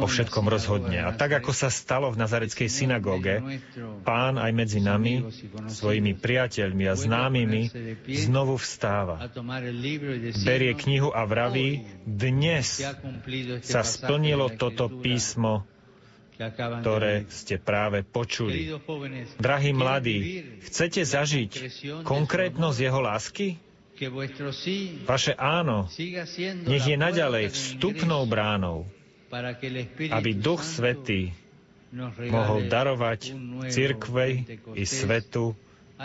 o všetkom rozhodne. A tak, ako sa stalo v nazareckej synagóge, Pán aj medzi nami, svojimi priateľmi a známymi, znovu vstáva. Berie knihu a vraví, dnes sa splnilo toto písmo, ktoré ste práve počuli. Drahí mladí, chcete zažiť konkrétnosť jeho lásky? Vaše áno, nech je naďalej vstupnou bránou, aby Duch Svätý mohol darovať cirkvi i svetu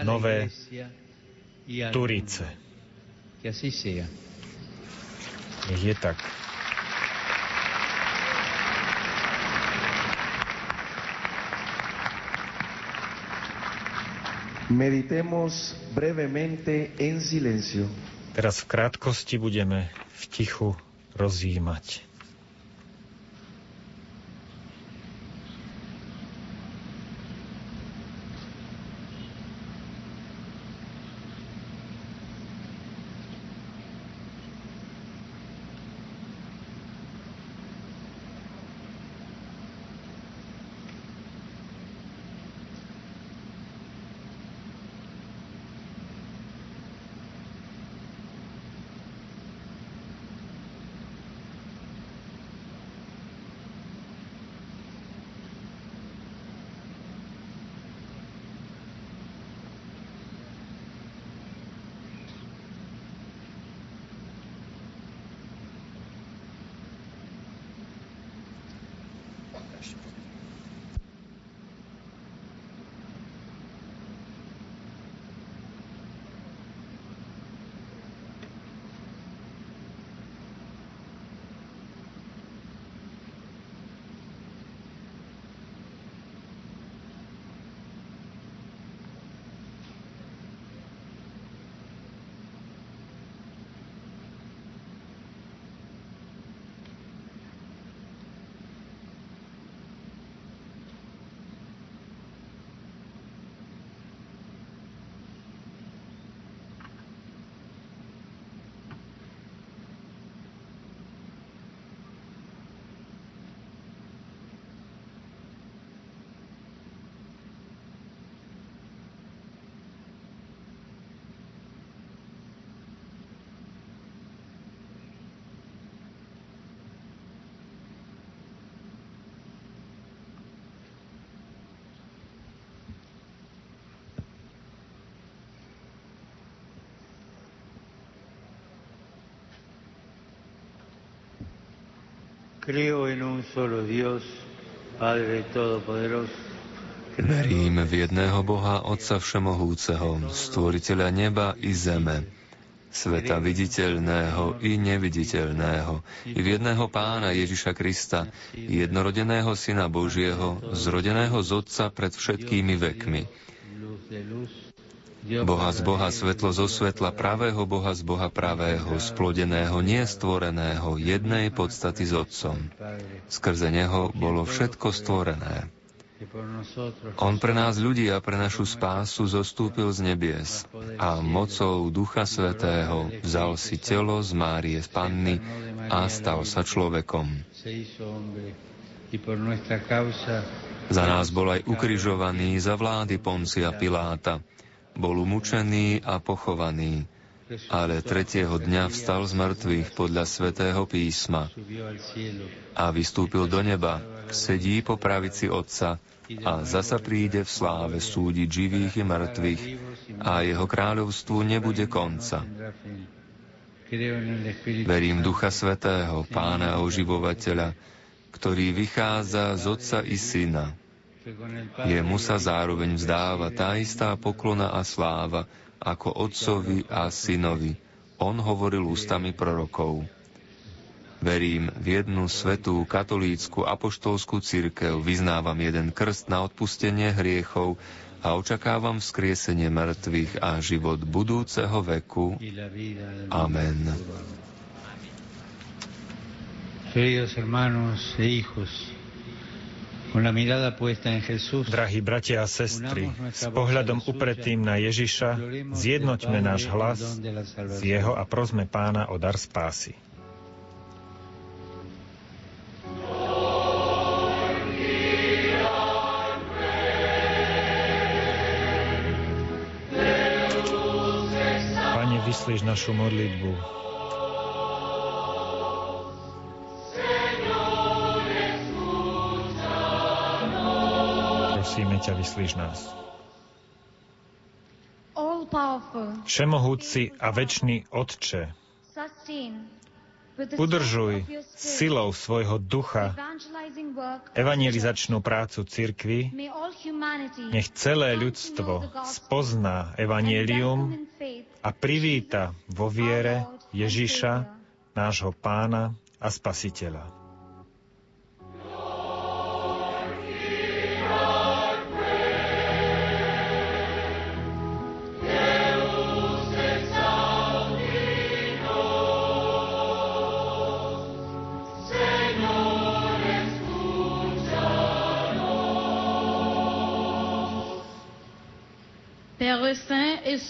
nové Turice. Nech je tak. Meditemos brevemente en silencio. Teraz v krátkosti budeme v tichu rozjímať. Verím v jedného Boha, Otca Všemohúceho, Stvoriteľa neba i zeme, sveta viditeľného i neviditeľného, i v jedného Pána Ježiša Krista, jednorodeného Syna Božieho, zrodeného z Otca pred všetkými vekmi. Boha z Boha, svetlo zo svetla, pravého Boha z Boha pravého, splodeného, nestvoreného, jednej podstaty s Otcom. Skrze Neho bolo všetko stvorené. On pre nás ľudí a pre našu spásu zostúpil z nebies a mocou Ducha Svätého vzal si telo z Márie z Panny a stal sa človekom. Za nás bol aj ukrižovaný za vlády Poncia Piláta. Bol umučený a pochovaný, ale tretieho dňa vstal z mŕtvych podľa Svätého písma a vystúpil do neba, sedí po pravici Otca a zasa príde v sláve súdiť živých i mŕtvych a jeho kráľovstvu nebude konca. Verím Ducha Svätého, Pána a Oživovateľa, ktorý vychádza z Otca i Syna. Jemu sa zároveň vzdáva tá istá poklona a sláva ako Otcovi a Synovi. On hovoril ústami prorokov. Verím v jednu svätú katolícku apoštolskú cirkev, vyznávam jeden krst na odpustenie hriechov a očakávam vzkriesenie mŕtvych a život budúceho veku. Amen. Queridos hermanos e hijos, drahí bratia a sestry, s pohľadom upretým na Ježiša zjednoťme náš hlas z jeho a prosme Pána o dar spásy. Pane, vyslíš našu modlitbu. Prosíme ťa, vyslíš nás. Všemohúci a večný Otče, udržuj silou svojho ducha evangelizačnú prácu cirkvi, nech celé ľudstvo spozná evangelium a privíta vo viere Ježiša, nášho Pána a Spasiteľa.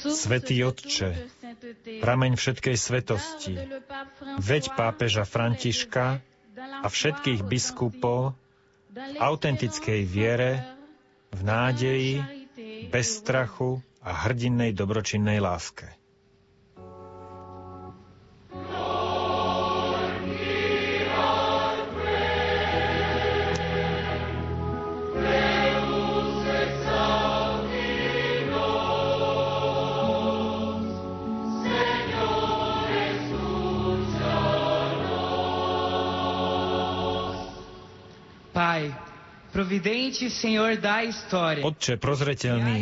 Svätý Otče, prameň všetkej svetosti, veď pápeža Františka a všetkých biskupov v autentickej viere, v nádeji, bez strachu a hrdinnej dobročinnej láske. Otče prozreteľný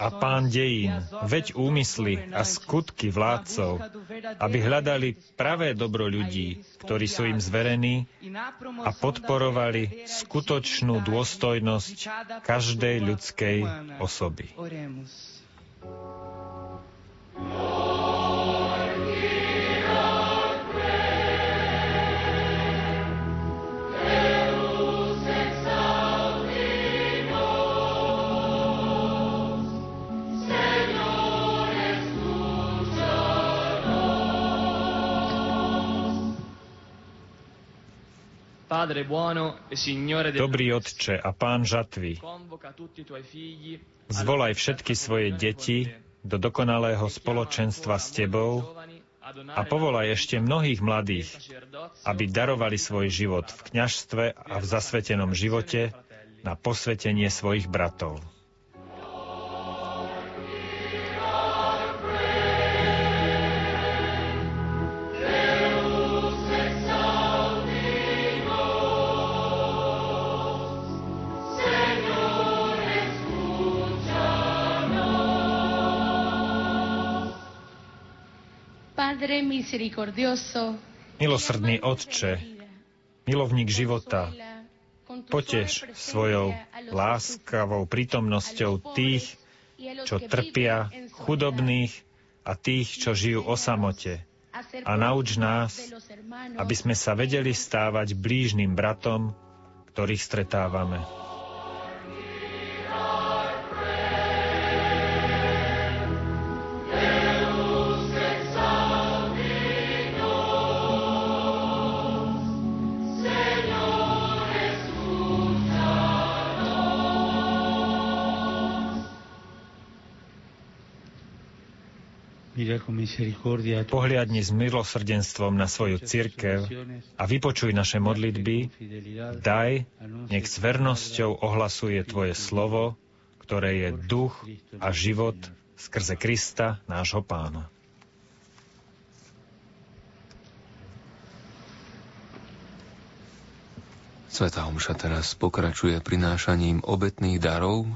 a Pán dejín, veď úmysly a skutky vládcov, aby hľadali pravé dobro ľudí, ktorí sú im zverení, a podporovali skutočnú dôstojnosť každej ľudskej osoby. Dobrý Otče a Pán žatvy, zvolaj všetky svoje deti do dokonalého spoločenstva s Tebou a povolaj ešte mnohých mladých, aby darovali svoj život v kňažstve a v zasvetenom živote na posvetenie svojich bratov. Milosrdný Otče, milovník života, potež svojou láskavou prítomnosťou tých, čo trpia, chudobných a tých, čo žijú o samote. A nauč nás, aby sme sa vedeli stávať blížnym bratom, ktorých stretávame. Pohliadni s milosrdenstvom na svoju cirkev a vypočuj naše modlitby, daj, nech s vernosťou ohlasuje Tvoje slovo, ktoré je duch a život skrze Krista, nášho Pána. Svätá omša teraz pokračuje prinášaním obetných darov.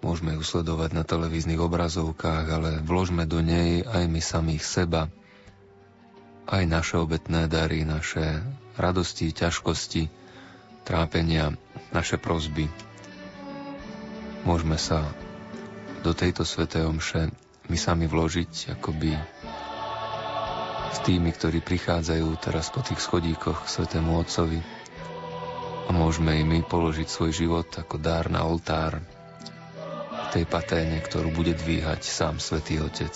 Môžeme ju sledovať na televíznych obrazovkách, ale vložme do nej aj my samých seba, aj naše obetné dary, naše radosti, ťažkosti, trápenia, naše prosby. Môžeme sa do tejto svätej omše my sami vložiť, akoby s tými, ktorí prichádzajú teraz po tých schodíkoch k svätému Otcovi, a môžeme im položiť svoj život ako dar na oltár tej paténe, ktorú bude dvíhať sám Svätý Otec.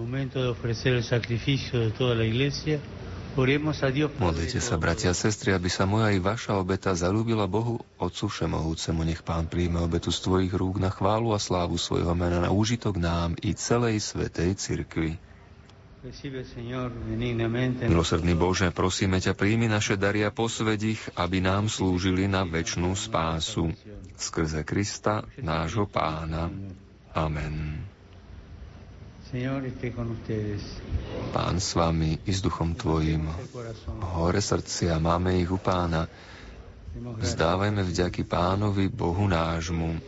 Modlite sa, bratia a sestry, aby sa moja i vaša obeta zaľúbila Bohu, Otcu Všemohúcemu. Nech Pán príjme obetu z tvojich rúk na chválu a slávu svojho mena, na úžitok nám i celej svätej cirkvi. Milosrdný Bože, prosíme ťa, príjmi naše dary a posväť ich, aby nám slúžili na večnú spásu. Skrze Krista, nášho Pána. Amen. Pán s vami i s duchom tvojim. Hore srdcia, máme ich u Pána. Vzdávajme vďaky Pánovi, Bohu nášmu.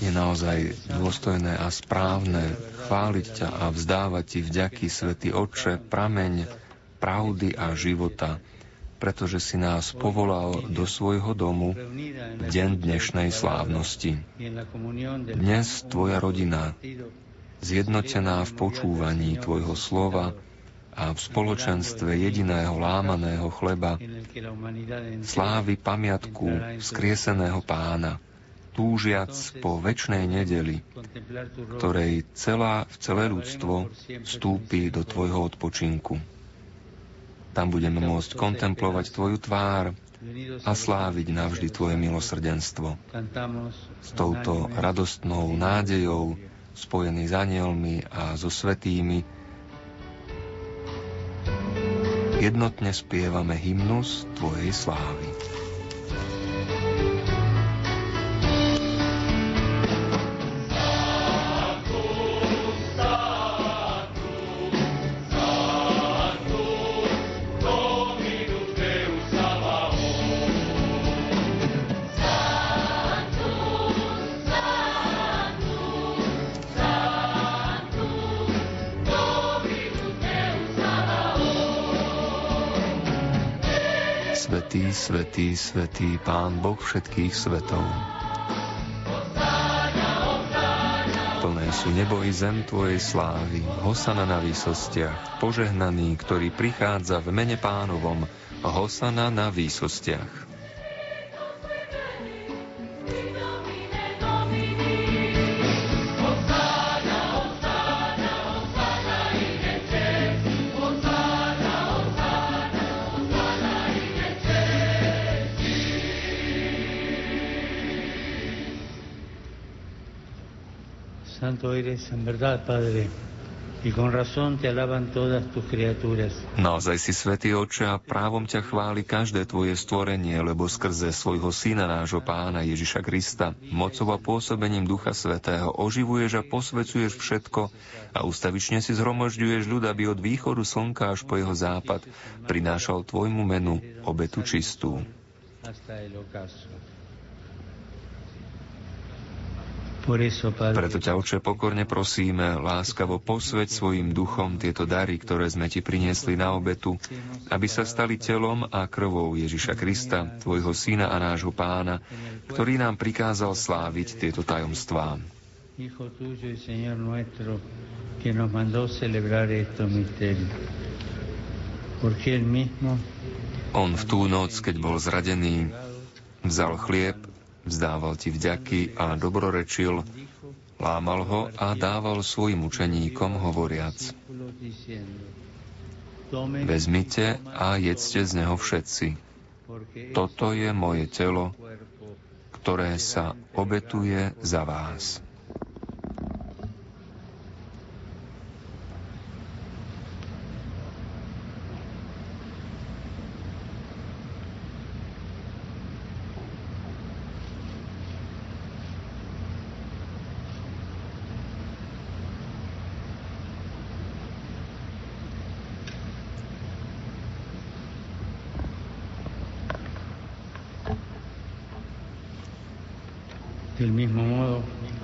Je naozaj dôstojné a správne chváliť ťa a vzdávať ti vďaky, Svätý Otče, prameň pravdy a života, pretože si nás povolal do svojho domu v deň dnešnej slávnosti. Dnes tvoja rodina, zjednotená v počúvaní tvojho slova a v spoločenstve jediného lámaného chleba, slávi pamiatku vzkrieseného Pána, túžiac po večnej nedeli, ktorej celé ľudstvo vstúpi do tvojho odpočinku. Tam budeme môcť kontemplovať tvoju tvár a sláviť navždy tvoje milosrdenstvo. S touto radostnou nádejou, spojený s anielmi a so svätými, jednotne spievame hymnus tvojej slávy. Svätý, svätý, svätý, Pán Boh všetkých svetov. Plné sú nebo i zem tvojej slávy. Hosana na výsostiach. Požehnaný, ktorý prichádza v mene Pánovom. Hosana na výsostiach. Naozaj si svätý, Otče, a právom ťa chváli každé tvoje stvorenie, lebo skrze svojho Syna, nášho Pána Ježiša Krista, mocou a pôsobením Ducha Svätého oživuješ a posvecuješ všetko a ustavične si zhromažďuješ ľud, aby od východu slnka až po jeho západ prinášal tvojmu menu obetu čistú. Preto ťa, Otče, pokorne prosíme, láskavo posväť svojim duchom tieto dary, ktoré sme ti priniesli na obetu, aby sa stali telom a krvou Ježiša Krista, tvojho Syna a nášho Pána, ktorý nám prikázal sláviť tieto tajomstvá. On v tú noc, keď bol zradený, vzal chlieb, vzdával ti vďaky a dobrorečil, lámal ho a dával svojim učeníkom hovoriac: Vezmite a jedzte z neho všetci. Toto je moje telo, ktoré sa obetuje za vás.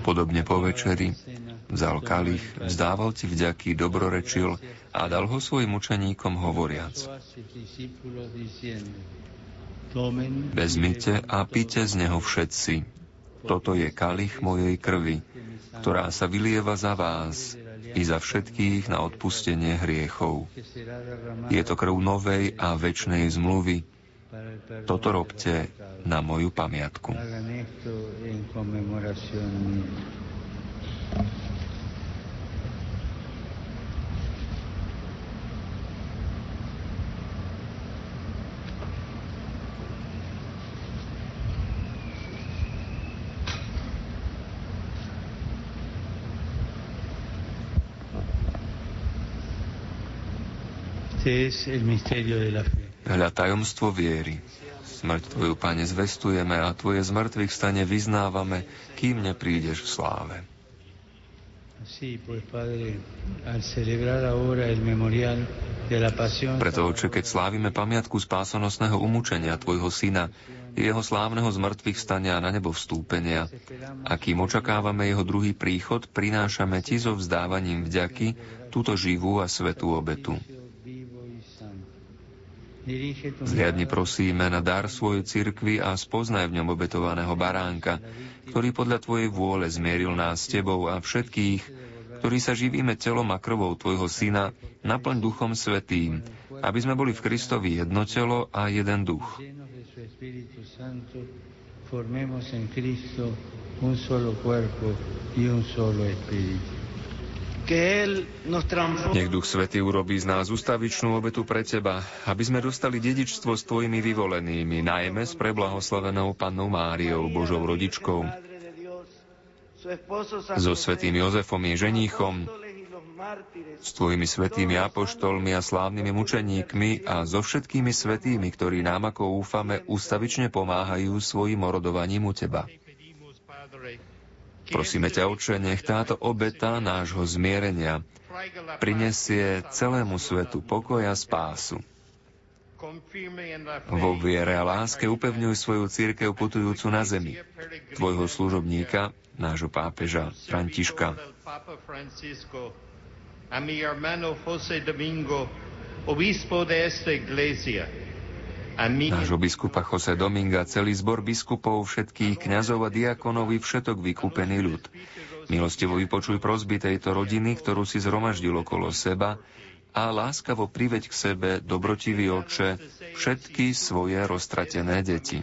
Podobne po večeri vzal kalich, vzdával ti vďaky, dobrorečil a dal ho svojim učeníkom hovoriac: Vezmite a pite z neho všetci. Toto je kalich mojej krvi, ktorá sa vylieva za vás i za všetkých na odpustenie hriechov. Je to krv novej a večnej zmluvy, Toto robte na moju pamiatku. Hľa tajomstvo viery. Smrť Tvoju, Pane, zvestujeme a Tvoje zmrtvých stane vyznávame, kým neprídeš v sláve. Preto, Otče, keď slávime pamiatku spásonosného umúčenia Tvojho Syna, Jeho slávneho zmrtvých stania a na nebo vstúpenia, a kým očakávame Jeho druhý príchod, prinášame Ti so vzdávaním vďaky túto živú a svätú obetu. Zliadni, prosíme, na dar svojej cirkvi a spoznaj v ňom obetovaného baránka, ktorý podľa Tvojej vôle zmieril nás s Tebou a všetkých, ktorí sa živíme telom a krvou Tvojho Syna, naplň Duchom Svätým, aby sme boli v Kristovi jedno telo a jeden duch. Nech Duch Svätý urobí z nás ustavičnú obetu pre Teba, aby sme dostali dedičstvo s Tvojimi vyvolenými, najmä s preblahoslavenou Pannou Máriou, Božou rodičkou, so svätým Jozefom, jej ženíchom, s Tvojimi svätými apoštolmi a slávnymi mučeníkmi a so všetkými svätými, ktorí nám, ako úfame, ustavične pomáhajú svojim orodovaním u Teba. Prosíme ťa, Otče, nech táto obeta nášho zmierenia prinesie celému svetu pokoj a spásu. Vo viere a láske upevňuj svoju cirkev putujúcu na zemi, Tvojho služobníka, nášho pápeža Františka, a mi hermano José Domingo, obispo de esta iglesia, nášho biskupa José Dominga, celý zbor biskupov, všetkých kňazov a diakonov i všetok vykúpený ľud. Milostivo vypočuj prosby tejto rodiny, ktorú si zhromaždil okolo seba, a láskavo priveď k sebe, dobrotivý Otče, všetky svoje roztratené deti.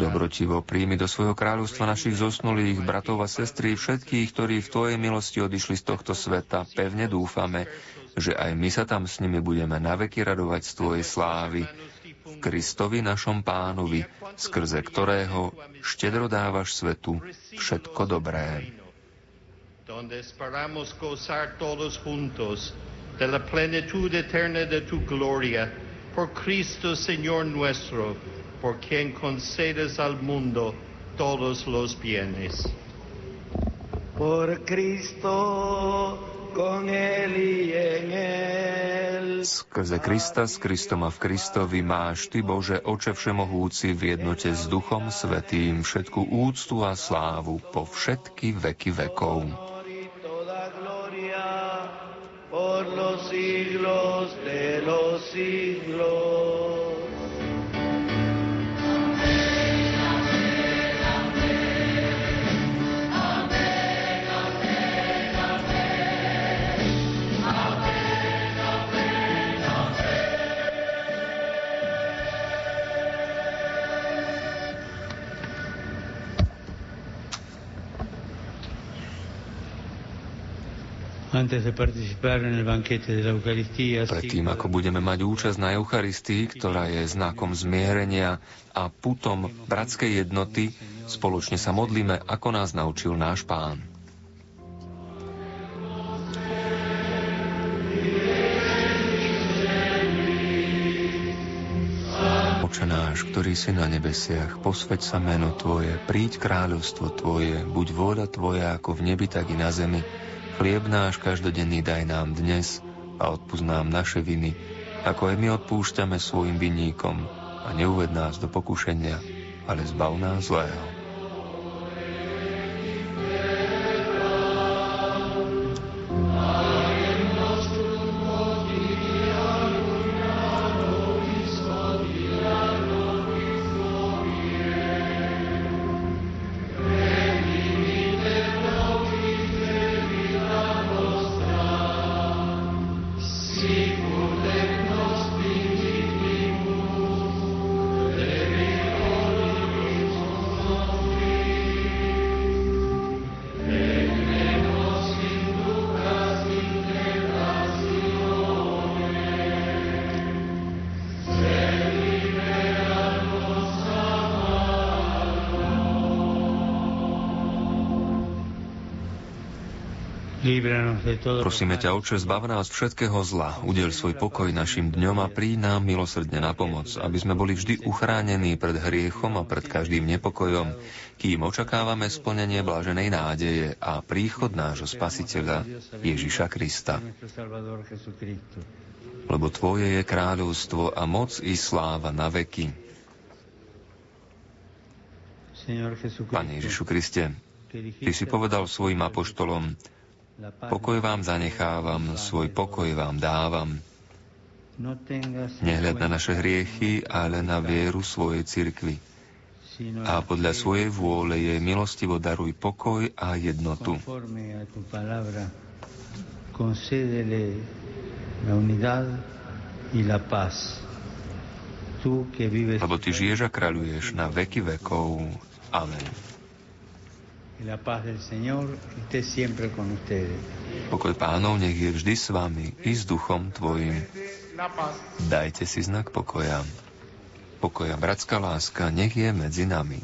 Dobrotivo príjmi do svojho kráľovstva našich zosnulých bratov a sestry, všetkých, ktorí v Tvojej milosti odišli z tohto sveta. Pevne dúfame, že aj my sa tam s nimi budeme naveky radovať z Tvojej slávy, v Kristovi našom Pánovi, skrze ktorého štedro dávaš svetu všetko dobré. Donde esperamos gozar todos juntos de la plenitud eterna de tu gloria, por Cristo Señor nuestro, por quien concedes al mundo todos los bienes. Por Cristo, con Él y en Él. Skrze Krista, s Kristom a v Kristovi máš Ty, Bože, Oče Všemohúci, v jednote s Duchom Svätým všetku úctu a slávu po všetky veky vekov. Por los siglos de los siglos. Predtým, ako budeme mať účasť na Eucharistii, ktorá je znakom zmierenia a putom bratskej jednoty, spoločne sa modlíme, ako nás naučil náš Pán. Oče náš, ktorý si na nebesiach, posväť sa meno Tvoje, príď kráľovstvo Tvoje, buď vôľa Tvoja ako v nebi, tak i na zemi. Chlieb náš každodenný daj nám dnes a odpúsť nám naše viny, ako aj my odpúšťame svojim vinníkom. A neuved nás do pokušenia, ale zbav nás zlého. Prosíme ťa, Otče, zbav nás všetkého zla, udeľ svoj pokoj našim dňom a príď nám milosrdne na pomoc, aby sme boli vždy uchránení pred hriechom a pred každým nepokojom, kým očakávame splnenie bláženej nádeje a príchod nášho Spasiteľa Ježiša Krista. Lebo Tvoje je kráľovstvo a moc i sláva na veky. Pane Ježišu Kriste, Ty si povedal svojim apoštolom: pokoj vám zanechávam, svoj pokoj vám dávam. Nehľad na naše hriechy, ale na vieru svojej cirkvi. A podľa svojej vôle jej milostivo daruj pokoj a jednotu. Lebo Ty žiješ a kráľuješ na veky vekov. Amen. Pokoj Pánov nech je vždy s vami i s duchom tvojim. Dajte si znak pokoja. Pokoja bratská láska nech je medzi nami.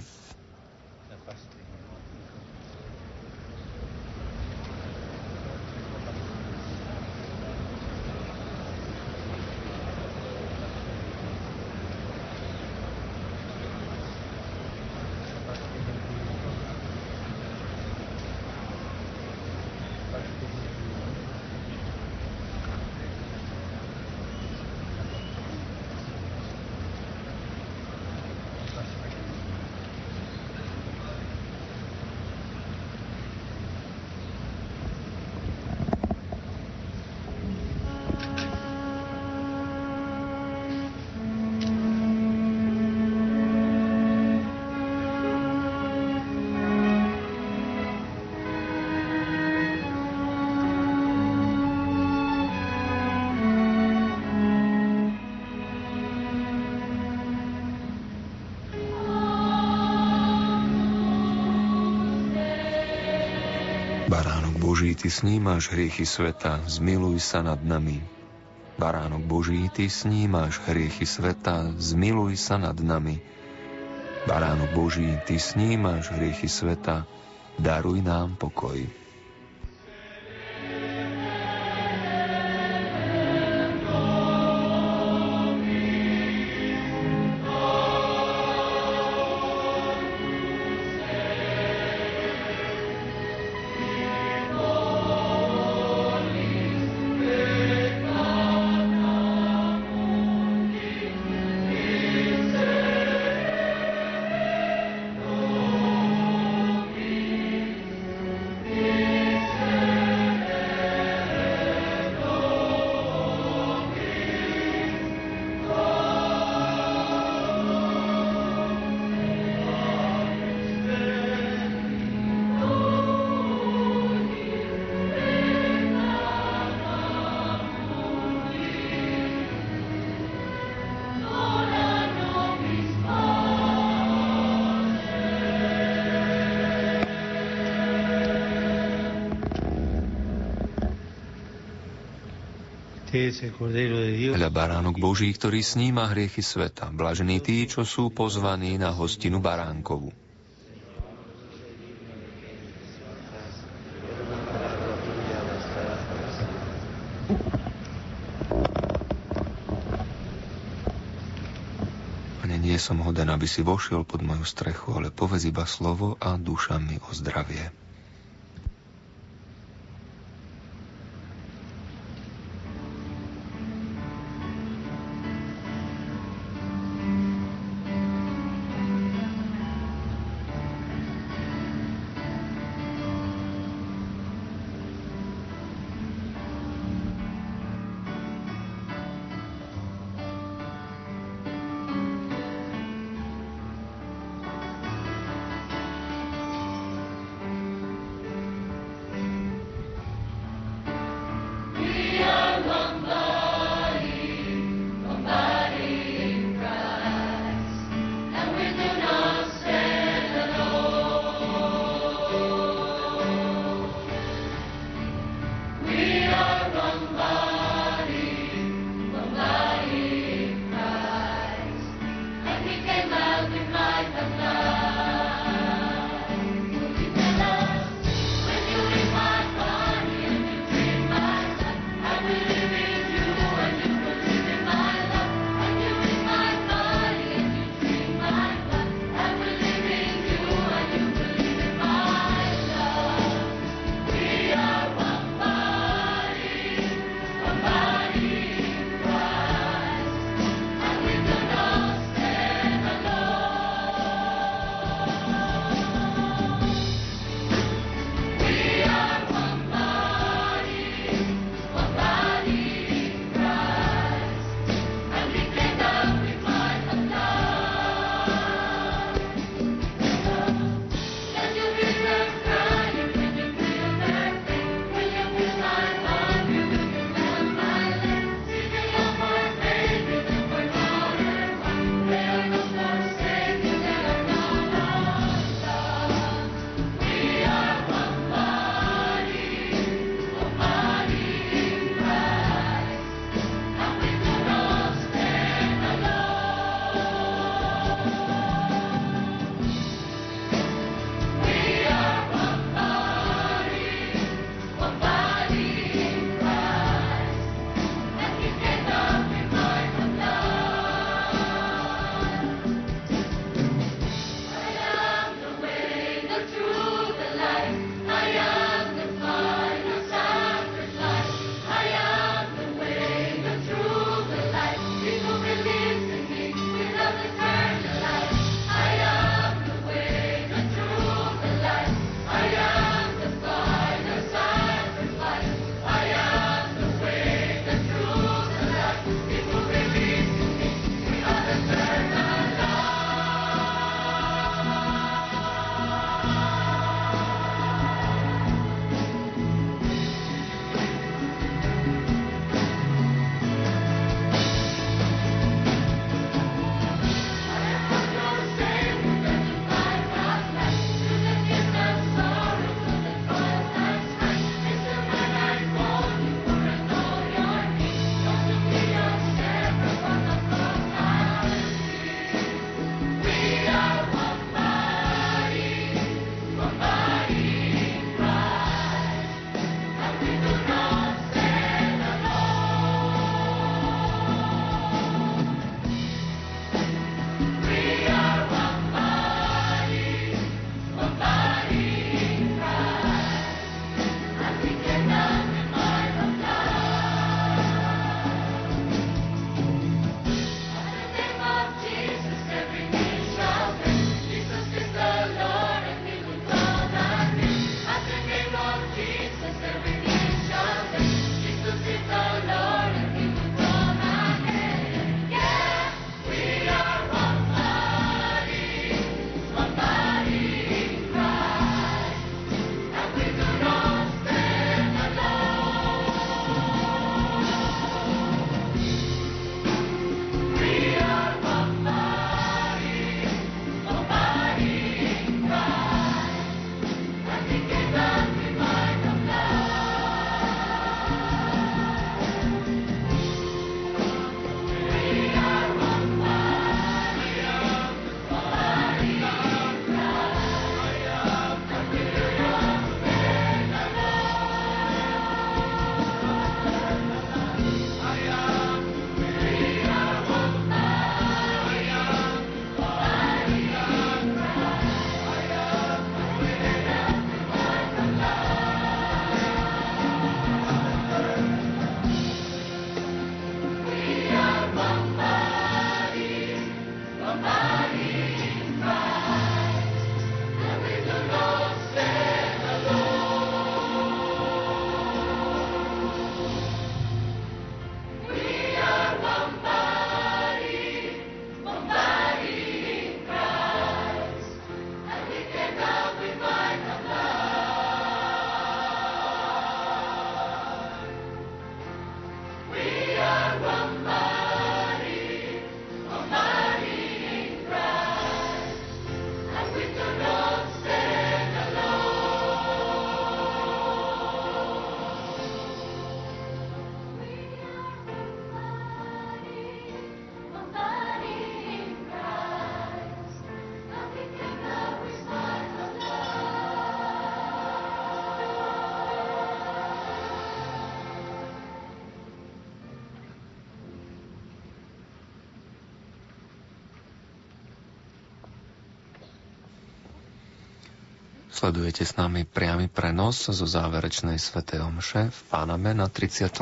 Boží, Ty snímaš hriechy sveta, zmiluj sa nad nami. Baránok Boží, Ty snímaš hriechy sveta, zmiluj sa nad nami. Baránok Boží, Ty snímaš hriechy sveta, daruj nám pokoj. Hľa baránok Boží, ktorý sníma hriechy sveta, blažení tí, čo sú pozvaní na hostinu baránkovu. Pane, nie som hoden, aby si vošiel pod moju strechu, ale povedz iba slovo a duša mi ozdravie. Sledujete s nami priamy prenos zo záverečnej svätej omše v Paname na 34.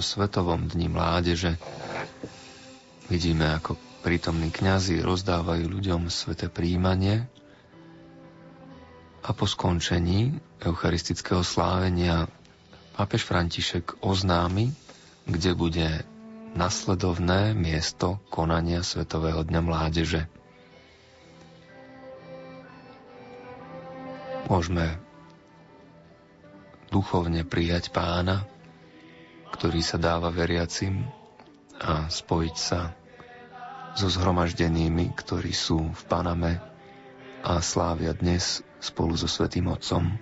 Svetovom dni mládeže. Vidíme, ako prítomní kňazi rozdávajú ľuďom sväté prijímanie a po skončení eucharistického slávenia pápež František oznámi, kde bude nasledovné miesto konania Svetového dňa mládeže. Môžeme duchovne prijať Pána, ktorý sa dáva veriacim, a spojiť sa so zhromaždenými, ktorí sú v Paname a slávia dnes spolu so Svätým Otcom.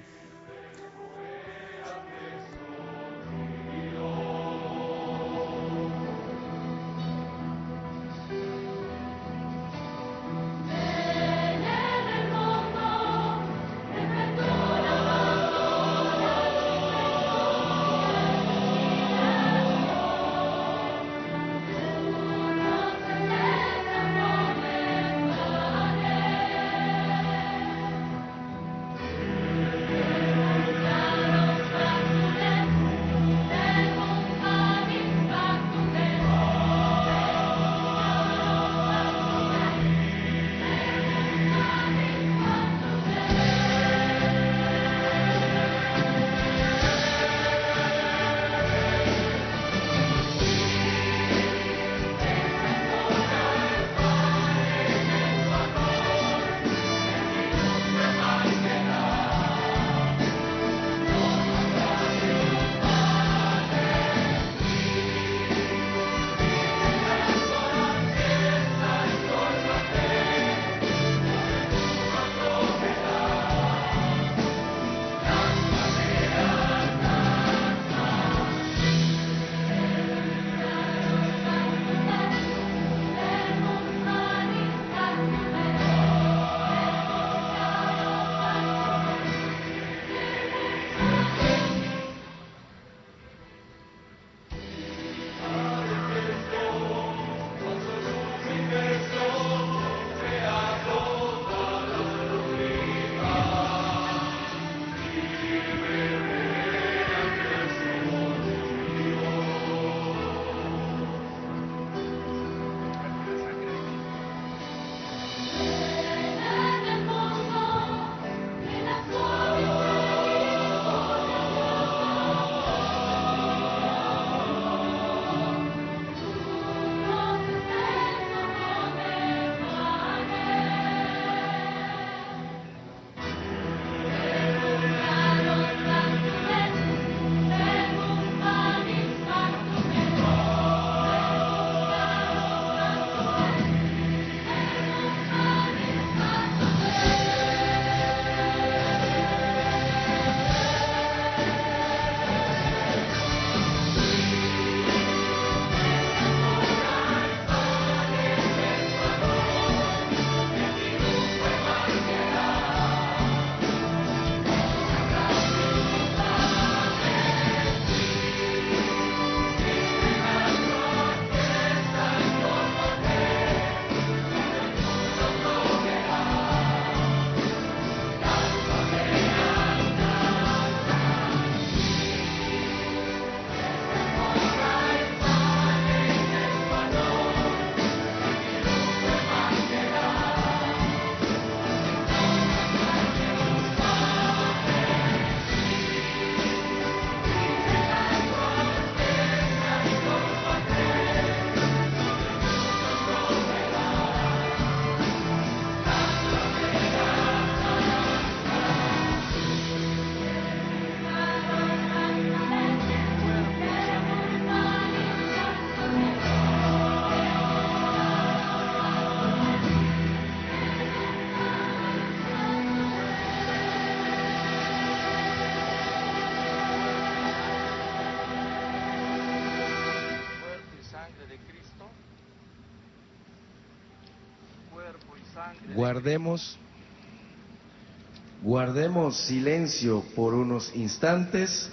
Guardemos silencio por unos instantes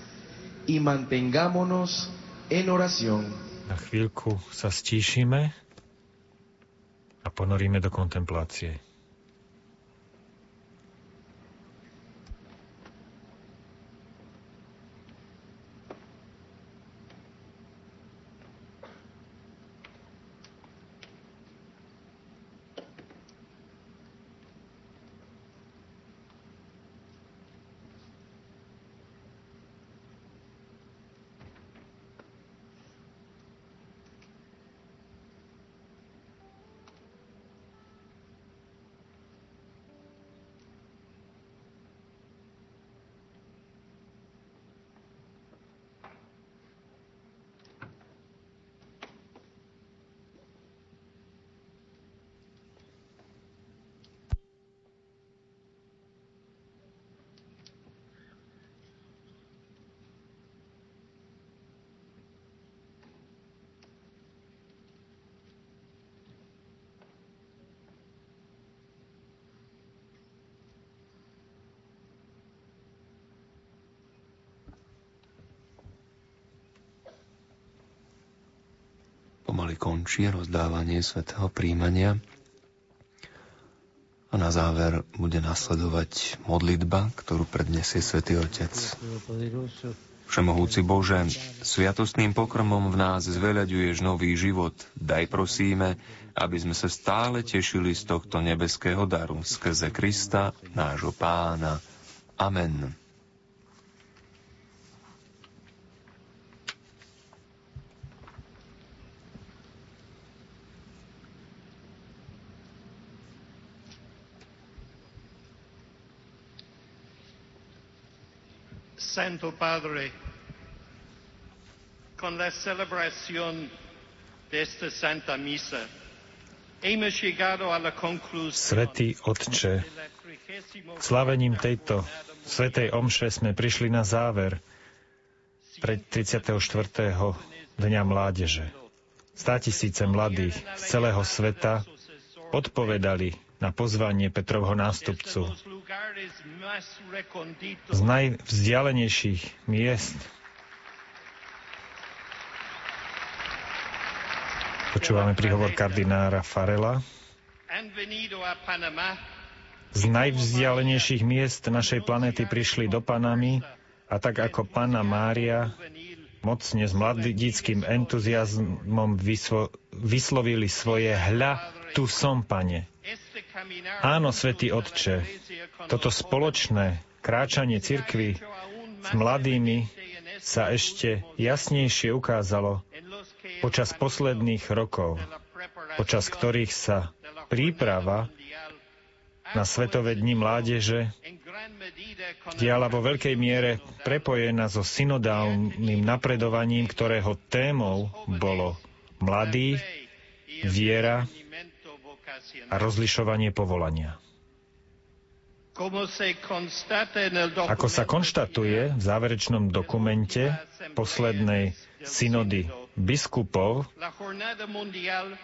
y mantengámonos en oración. Na chvíľku sa stíšime a ponoríme do kontemplácie. pomaly končí rozdávanie svätého príjmania a na záver bude nasledovať modlitba, ktorú predniesie svätý Otec. Všemohúci Bože, sviatostným pokrmom v nás zveľaďuješ nový život. Daj prosíme, aby sme sa stále tešili z tohto nebeského daru skrze Krista, nášho Pána. Amen. Santo Padre, con la celebración de esta Santa Misa, hemos llegado a la conclusión. Svätý Otče, slavením tejto svätej omše sme prišli na záver pred 34. dňa mládeže. 100 000 mladých z celého sveta odpovedali na pozvanie Petrovho nástupcu z najvzdialenejších miest. Počúvame príhovor kardinála Farrella. Z najvzdialenejších miest našej planéty prišli do Panamy a tak ako Panna Mária mocne s mladíckym entuziazmom vyslovili svoje hľa, tu som, Pane. Áno, Svätý Otče, toto spoločné kráčanie cirkvi s mladými sa ešte jasnejšie ukázalo počas posledných rokov, počas ktorých sa príprava na Svetové dni mládeže diala vo veľkej miere prepojená so synodálnym napredovaním, ktorého témou bolo mladí, viera a rozlišovanie povolania. Ako sa konštatuje v záverečnom dokumente poslednej synody biskupov,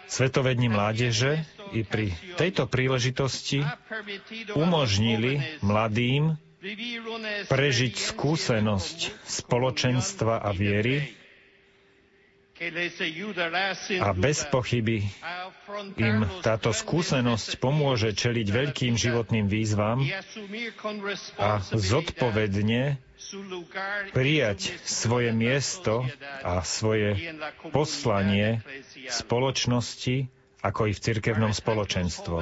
Svetové dni mládeže i pri tejto príležitosti umožnili mladým prežiť skúsenosť spoločenstva a viery, a bez pochyby im táto skúsenosť pomôže čeliť veľkým životným výzvam a zodpovedne prijať svoje miesto a svoje poslanie v spoločnosti, ako i v cirkevnom spoločenstve.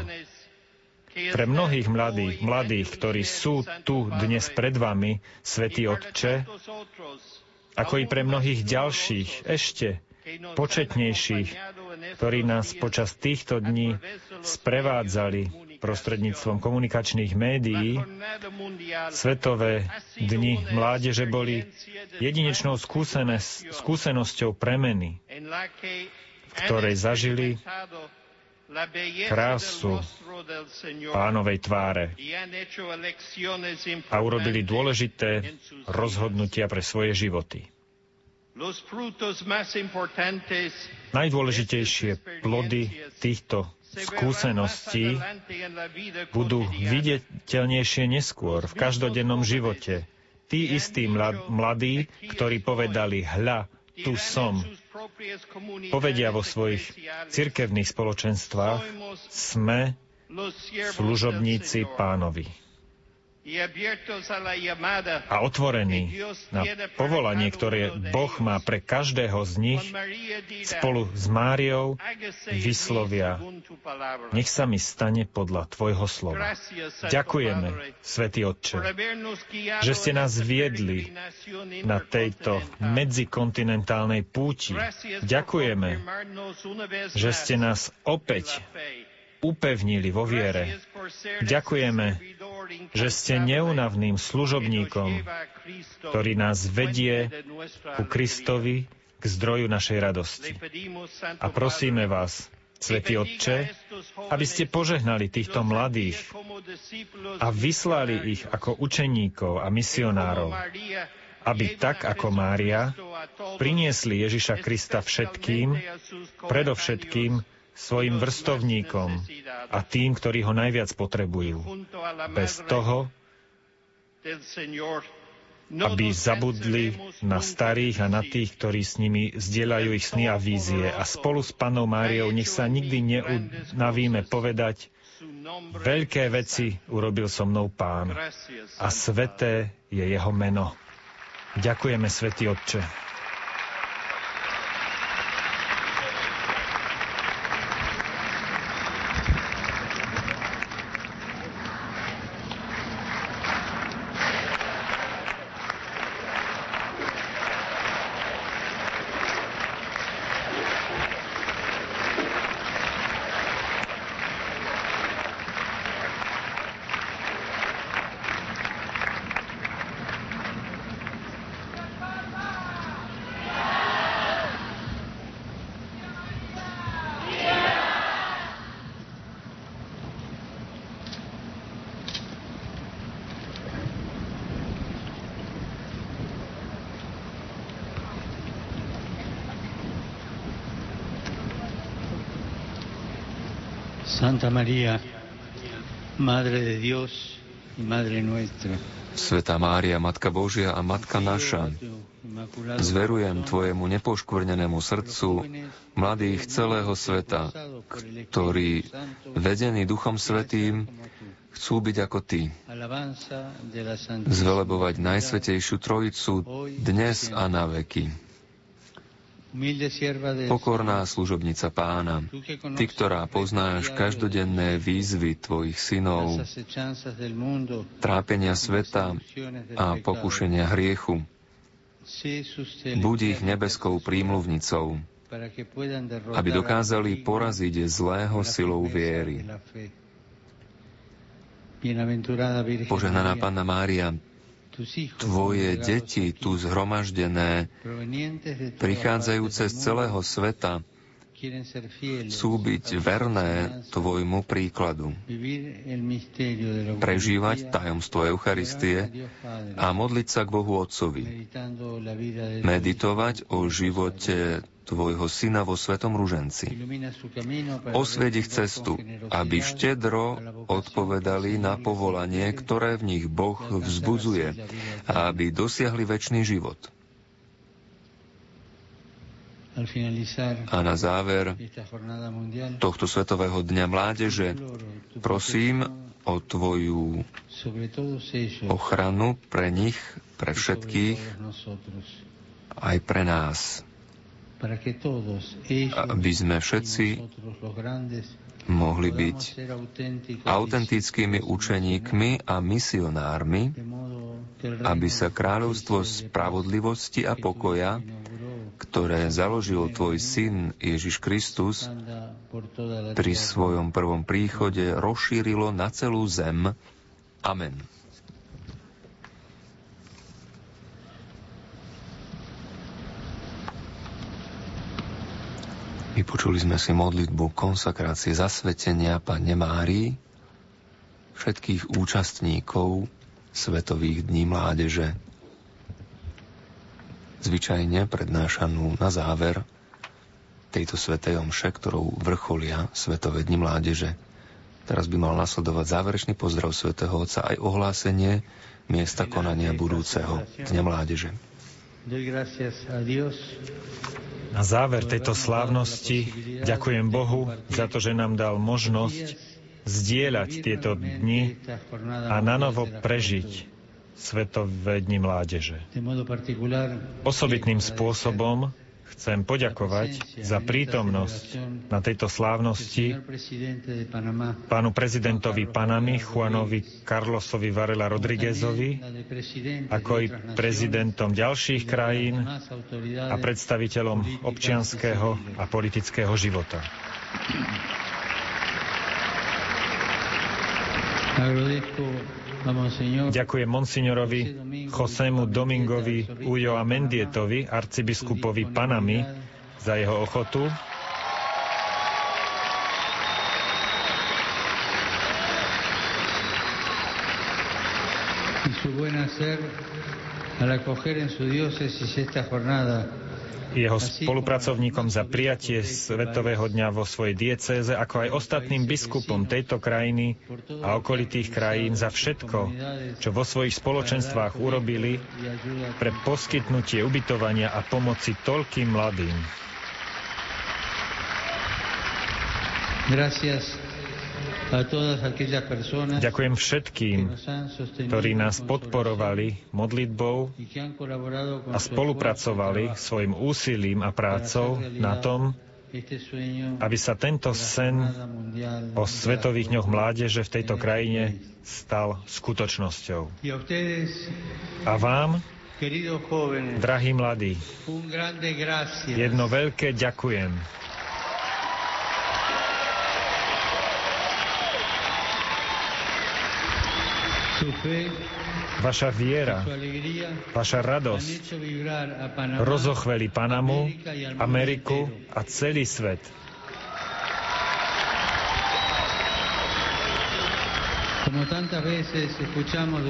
Pre mnohých mladých, ktorí sú tu dnes pred vami, Svätý Otče, ako i pre mnohých ďalších, ešte početnejších, ktorí nás počas týchto dní sprevádzali prostredníctvom komunikačných médií, Svetové dni mládeže boli jedinečnou skúsenosťou premeny, v ktorej zažili krásu Pánovej tváre a urobili dôležité rozhodnutia pre svoje životy. Najdôležitejšie plody týchto skúseností budú viditeľnejšie neskôr v každodennom živote. Tí istí mladí, ktorí povedali hľa, tu som, povedia vo svojich cirkevných spoločenstvách, sme služobníci Pánovi. A otvorení na povolanie, ktoré Boh má pre každého z nich, spolu s Máriou vyslovia, nech sa mi stane podľa tvojho slova. Ďakujeme, Svätý Otče, že ste nás viedli na tejto medzikontinentálnej púti. Ďakujeme, že ste nás opäť upevnili vo viere. Ďakujeme, že ste neúnavným služobníkom, ktorý nás vedie ku Kristovi, k zdroju našej radosti. A prosíme vás, Svätý Otče, aby ste požehnali týchto mladých a vyslali ich ako učeníkov a misionárov, aby tak ako Mária priniesli Ježiša Krista všetkým, predovšetkým svojim vrstovníkom a tým, ktorí ho najviac potrebujú. Bez toho aby zabudli na starých a na tých, ktorí s nimi zdieľajú ich sny a vízie. A spolu s Pannou Máriou nech sa nikdy neunavíme povedať: veľké veci urobil so mnou Pán a sveté je jeho meno. Ďakujeme, Svätý Otče. Santa María, Madre de Dios y Madre nuestra. Svätá Mária, Matka Božia a Matka naša, zverujem tvojemu nepoškvrnenému srdcu mladých celého sveta, ktorí, vedení Duchom Svätým, chcú byť ako ty. Zvelebovať Najsvätejšiu Trojicu dnes a na veky. Pokorná služobnica Pána, ty, ktorá poznáš každodenné výzvy tvojich synov, trápenia sveta a pokušenia hriechu, buď ich nebeskou prímluvnicou, aby dokázali poraziť zlého silou viery. Požehnaná Panna Mária, tvoje deti, tu zhromaždené, prichádzajúce z celého sveta, chcú byť verné tvojmu príkladu, prežívať tajomstvo Eucharistie a modliť sa k Bohu Otcovi, meditovať o živote tvojho syna vo Svetom ruženci. Osvieť ich cestu, aby štedro odpovedali na povolanie, ktoré v nich Boh vzbudzuje, a aby dosiahli večný život. A na záver tohto Svetového dňa mládeže prosím o tvoju ochranu pre nich, pre všetkých, aj pre nás, aby sme všetci mohli byť autentickými učeníkmi a misionármi, aby sa kráľovstvo spravodlivosti a pokoja, ktoré založil tvoj Syn Ježiš Kristus, pri svojom prvom príchode rozšírilo na celú zem. Amen. Vypočuli sme si modlitbu konsakrácie zasvetenia Panne Márii všetkých účastníkov Svetových dní mládeže, zvyčajne prednášanú na záver tejto svätej omše, ktorou vrcholia Svetové dni mládeže. Teraz by mal nasledovať záverečný pozdrav svätého Otca aj ohlásenie miesta konania budúceho Dňa mládeže. Na záver tejto slávnosti ďakujem Bohu za to, že nám dal možnosť zdieľať tieto dni a nanovo prežiť Svetové dni mládeže. Osobitným spôsobom chcem poďakovať za prítomnosť na tejto slávnosti pánu prezidentovi Panamy, Juanovi Carlosovi Varela Rodriguezovi, ako i prezidentom ďalších krajín a predstaviteľom občianskeho a politického života. Ďakujem monsignorovi Josému Domingovi Ujoa Mendietovi, arcibiskupovi Panamy, za jeho ochotu. jeho spolupracovníkom za prijatie Svetového dňa vo svojej diecéze, ako aj ostatným biskupom tejto krajiny a okolitých krajín za všetko, čo vo svojich spoločenstvách urobili pre poskytnutie ubytovania a pomoci toľkým mladým. Ďakujem všetkým, ktorí nás podporovali modlitbou a spolupracovali svojim úsilím a prácou na tom, aby sa tento sen o Svetových dňoch mládeže v tejto krajine stal skutočnosťou. A vám, drahí mladí, jedno veľké ďakujem. Vaša viera, vaša radosť rozochveli Panamu, Ameriku a celý svet.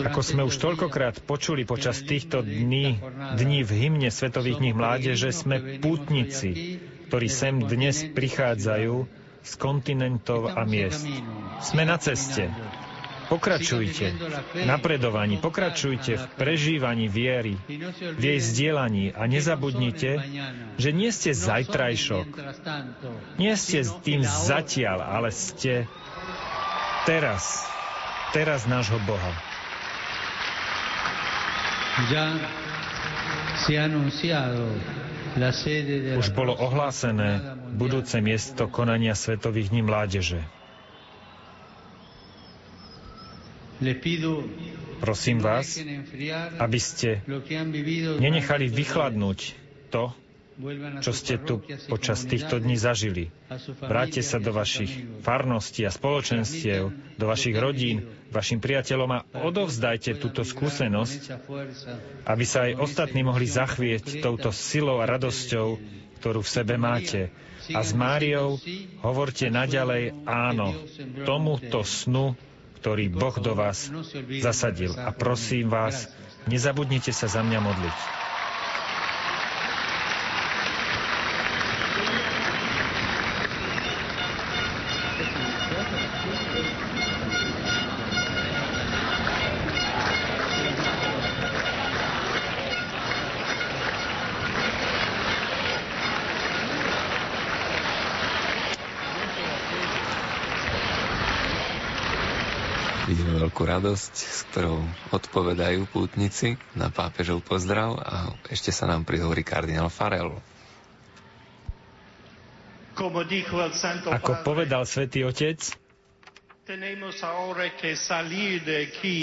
Ako sme už toľkokrát počuli počas týchto dní v hymne Svetových dní mládeže, sme pútnici, ktorí sem dnes prichádzajú z kontinentov a miest. Sme na ceste. Pokračujte v napredovaní, pokračujte v prežívaní viery, v jej zdieľaní a nezabudnite, že nie ste zajtrajšok, nie ste tým zatiaľ, ale ste teraz nášho Boha. Už bolo ohlásené budúce miesto konania Svetových dní mládeže. Prosím vás, aby ste nenechali vychladnúť to, čo ste tu počas týchto dní zažili. Vráťte sa do vašich farností a spoločenstiev, do vašich rodín, vašim priateľom a odovzdajte túto skúsenosť, aby sa aj ostatní mohli zachvieť touto silou a radosťou, ktorú v sebe máte. A s Máriou hovorte naďalej áno tomuto snu, ktorý Boh do vás zasadil. A prosím vás, nezabudnite sa za mňa modliť. Radosť, s ktorou odpovedajú pútnici na pápežov pozdrav, a ešte sa nám prihovorí kardinál Farrell. Ako povedal Svätý Otec,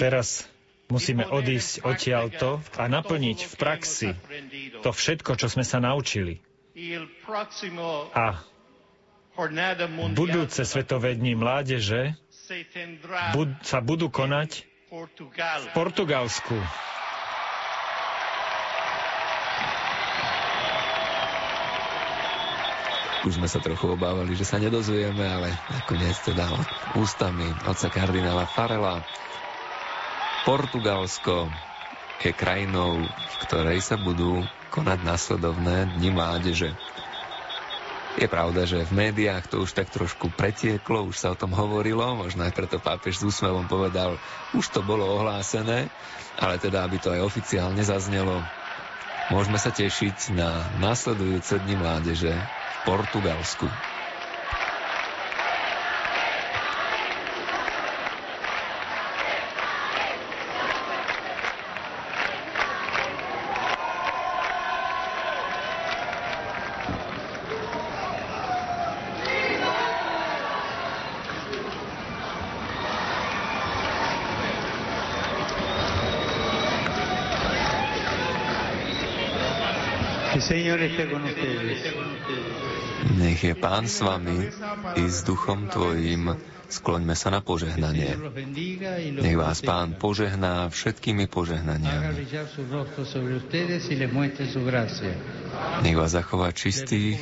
teraz musíme odísť odtiaľto a naplniť v praxi to všetko, čo sme sa naučili. A budúce Svetové dni mládeže sa budú konať v Portugalsku. Už sme sa trochu obávali, že sa nedozvieme, ale nakoniec teda ústami otca kardinála Farrella. Portugalsko je krajinou, v ktorej sa budú konať nasledovné dni mládeže. Je pravda, že v médiách to už tak trošku pretieklo, už sa o tom hovorilo, možno aj preto pápež s úsmevom povedal, už to bolo ohlásené, ale teda, aby to aj oficiálne zaznelo, môžeme sa tešiť na nasledujúce dni mládeže v Portugalsku. Nech je Pán s vami i s duchom tvojim. Skloňme sa na požehnanie. Nech vás Pán požehná všetkými požehnaniami. Nech vás zachová čistých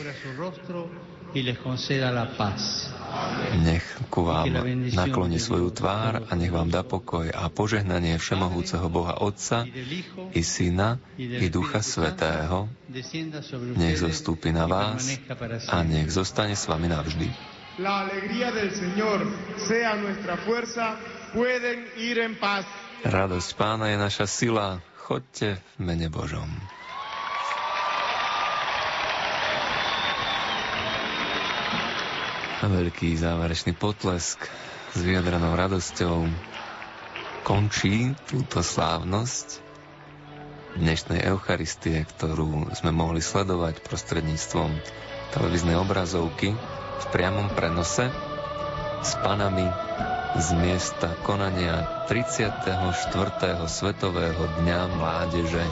Nech ku vám nakloní svoju tvár a nech vám dá pokoj a požehnanie všemohúceho Boha Otca i Syna i Ducha Svätého nech zostúpi na vás a nech zostane s vami navždy. Radosť Pána je naša sila. Chodte v mene Božom. A veľký záverečný potlesk s vyjadrenou radosťou končí túto slávnosť dnešnej Eucharistie, ktorú sme mohli sledovať prostredníctvom televíznej obrazovky v priamom prenose s panami z miesta konania 34. Svetového dňa mládeže.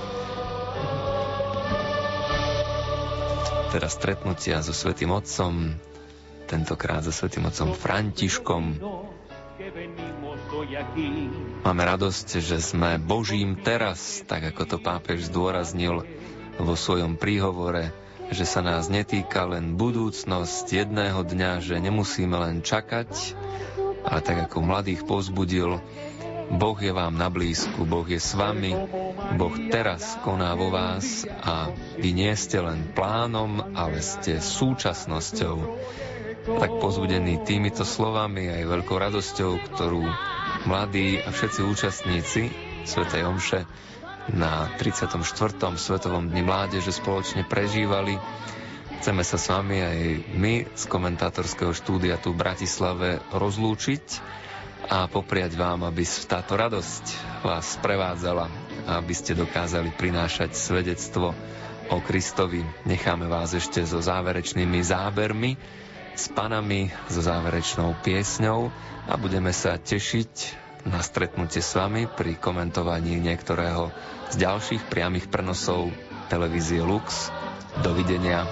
Teraz stretnutia so Svätým Otcom, tentokrát so Svätým Otcom Františkom. Máme radosť, že sme Božím teraz, tak ako to pápež zdôraznil vo svojom príhovore, že sa nás netýka len budúcnosť jedného dňa, že nemusíme len čakať, ale tak ako mladých povzbudil, Boh je vám na blízku, Boh je s vami, Boh teraz koná vo vás a vy nie ste len plánom, ale ste súčasnosťou. Tak pozbudený týmito slovami aj veľkou radosťou, ktorú mladí a všetci účastníci svätej omše na 34. Svetovom dni mládeže spoločne prežívali, chceme sa s vami aj my z komentátorského štúdia tu v Bratislave rozlúčiť a popriať vám, aby táto radosť vás sprevádzala a aby ste dokázali prinášať svedectvo o Kristovi. Necháme vás ešte so záverečnými zábermi, s panami, so záverečnou piesňou a budeme sa tešiť na stretnutie s vami pri komentovaní niektorého z ďalších priamých prenosov televízie Lux. Dovidenia.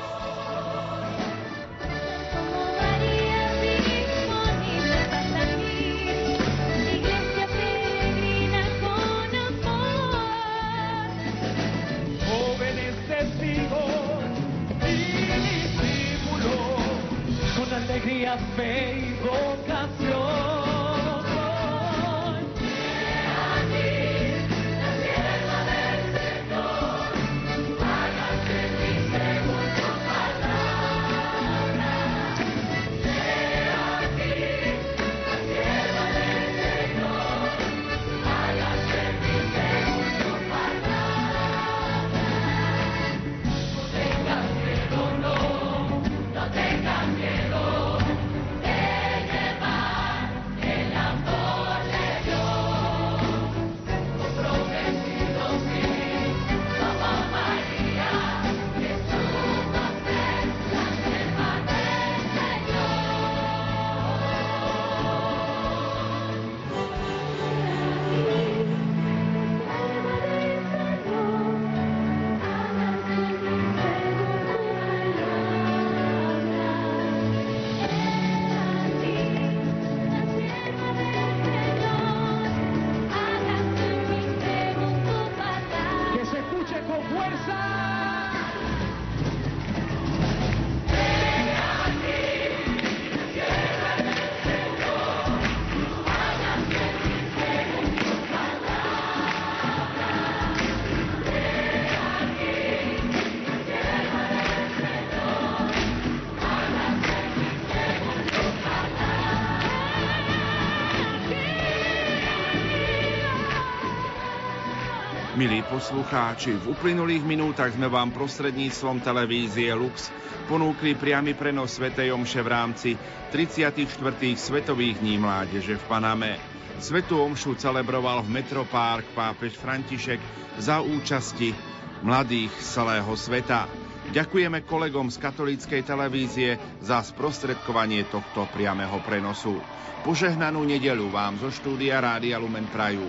Milí poslucháči, v uplynulých minútach sme vám prostredníctvom televízie Lux ponúkli priamy prenos svätej omše v rámci 34. Svetových dní mládeže v Paname. Svätú omšu celebroval v Metropark pápež František za účasti mladých celého sveta. Ďakujeme kolegom z katolíckej televízie za sprostredkovanie tohto priamého prenosu. Požehnanú nedeľu vám zo štúdia Rádia Lumen prajú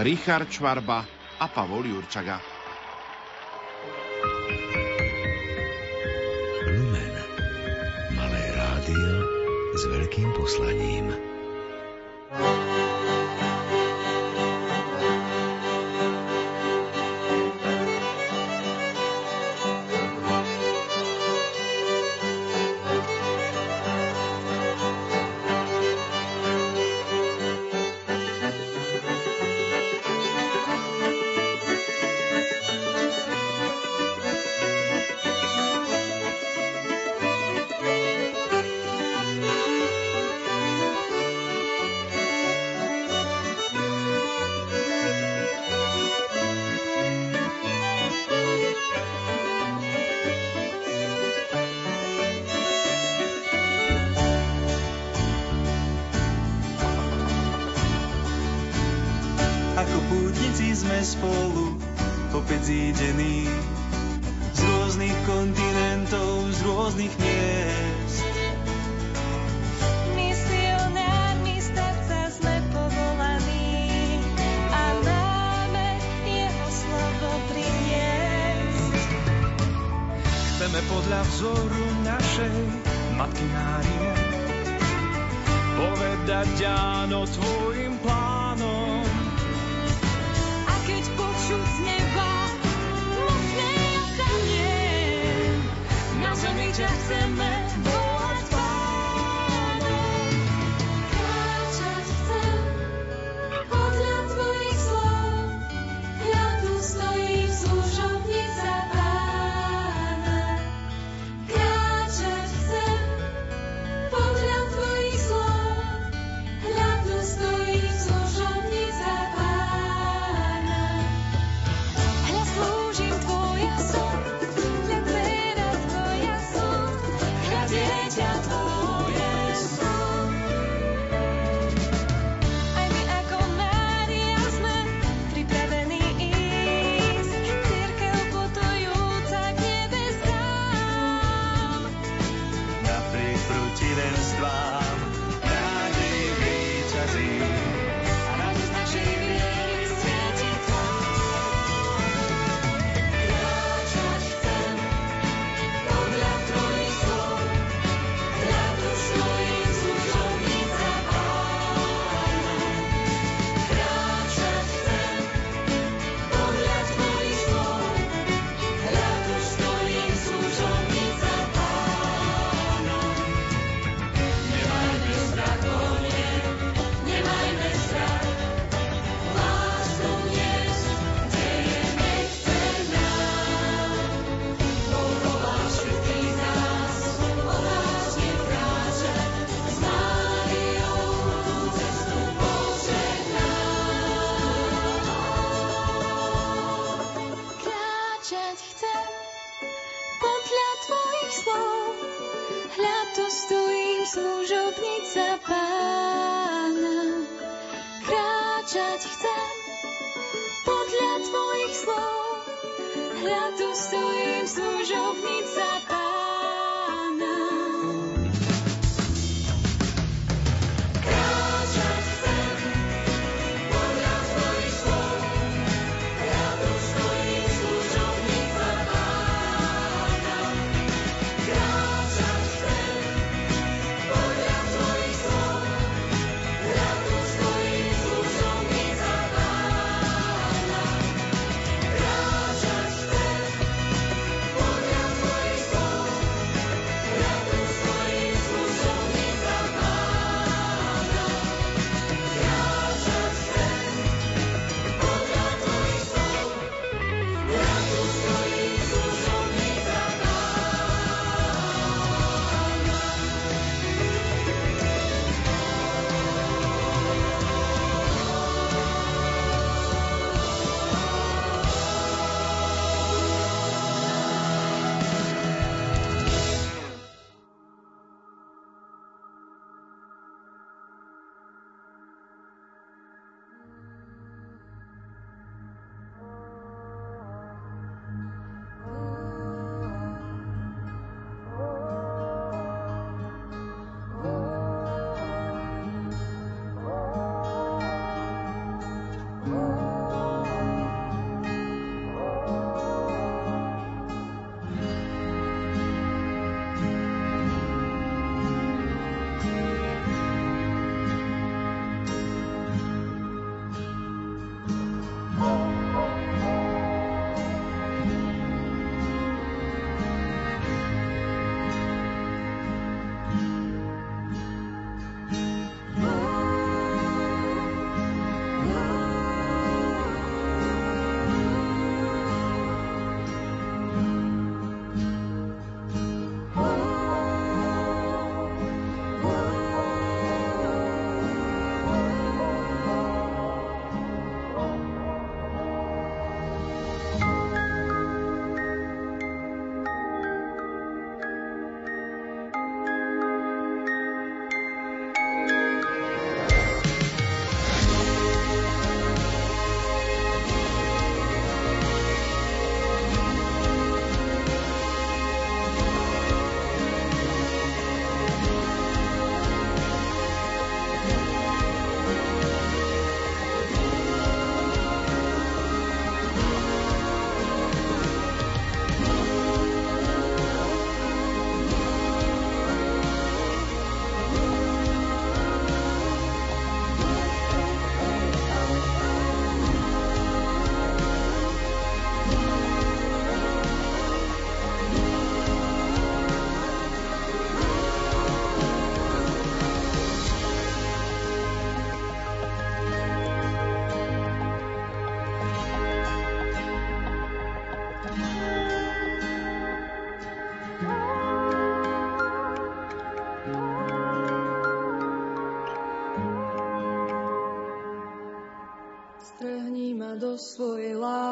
Richard Čvarba a Pavol Jurčaga. Lumen. Malé rádio s veľkým poslaním. spolu, opäť zídení z rôznych kontinentov, z rôznych miest. Misionármi stať sa sme povolaní a máme jeho slovo priniesť. Chceme podľa vzoru našej Matky Márie povedať áno tvojim plánom. A keď počuť z neba mocné jasanie, na zemi ťa chceme volať Pánom. Kráčať chcem podľa tvojich slov, ja tu stojím v služobnice Pána. Kráčať chcem podľa tvojich slov, ja tu stojím v služobnice Pána. Hľa slúžim tvoja som, hľa dcera tvoja som, hľa dieťa tvoje som. Aj my ako Mária sme pripravení ísť, cirkev putujúca k nebesám. Napriek protivenstvám nádej víťazí a radosť našej viery svieti tvár. Kráčať chcem podľa tvojich slov, hľa tu stojím služobnica Pána. Kráčať chcem podľa tvojich slov, hľa tu stojím služobnica Pána. Nemajme strach, o nie, nemajme strach, láskou niesť, kde je nechce nám. Boh voláš všetkých nás, odvážne kráčať, s Máriou tú cestu požehnám. Kráčať chcem podľa tvojich slov, hľa tu stojím služobnica Pána. Kráčať chcem podľa tvojich slov, hľa tu stojím služobnica Pána. Kráčať chcem podľa tvojich slov, hľa tu stojím služobnica Pána. Kráčať chcem podľa tvojich slov, hľa tu stojím služobnica Pána. Kráčať chcem podľa tvojich slov,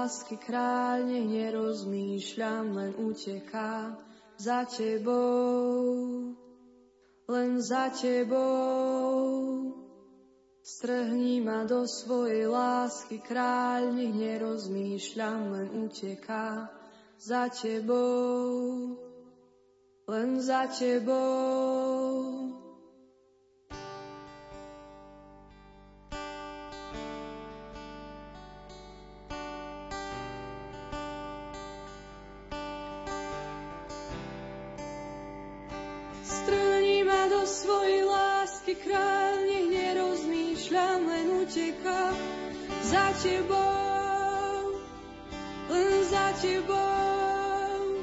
lásky kráľ, nech nerozmýšľam, len utekám za tebou, len za tebou. Strhni ma do svojej lásky kráľ, nech nerozmýšľam, len utekám za tebou, len za tebou. Svojej lásky kráľ, nech nerozmýšľam, len utekám za tebou, len za tebou.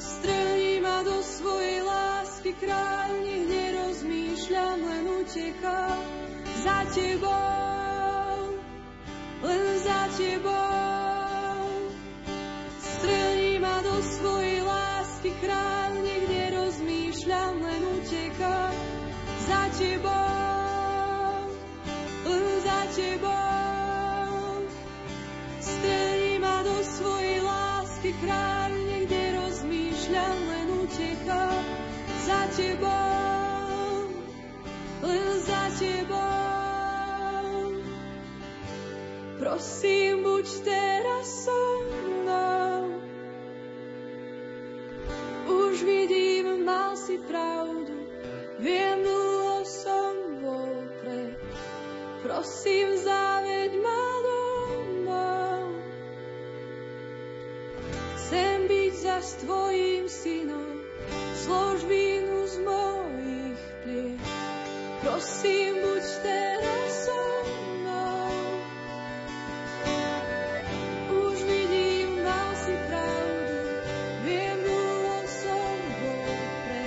Strhni ma do svojej lásky kráľ, nech nerozmýšľam, len utekám za tebou, len za tebou. Strhni ma do svojej lásky kráľ, nech nerozmýšľam, len za tebou, za tebou. Strhni ma do svojej lásky kráľ, nech nerozmýšľam, len utekám za tebou, len za tebou. Prosím, buď teraz so mnou. Už vidím, mal si pravdu, viem, dlho som bol pre. Prosím, zaveď ma domov. Chcem byť zas tvojim synom, složbinu z mojich pliech. Prosím, buď teraz so mnou. Už vidím, mal si pravdu, viem, dlho som bol pre.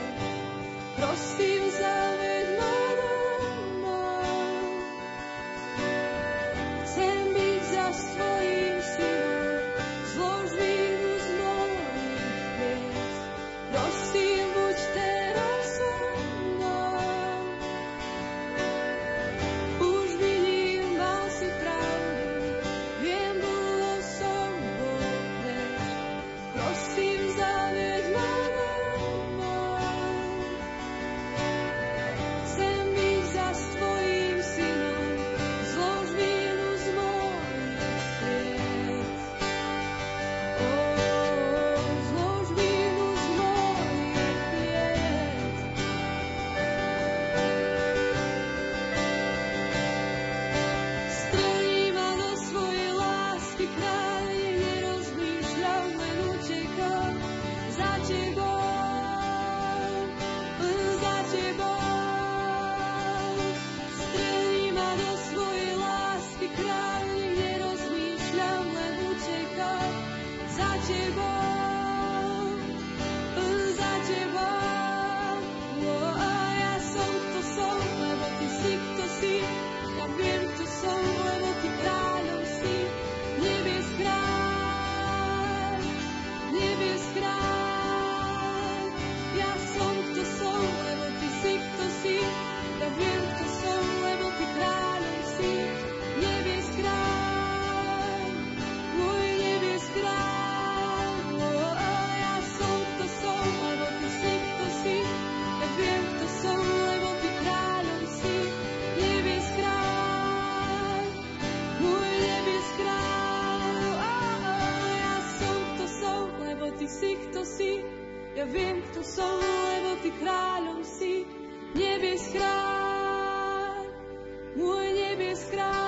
Prosím, nebeskráľ, môj nebeskráľ.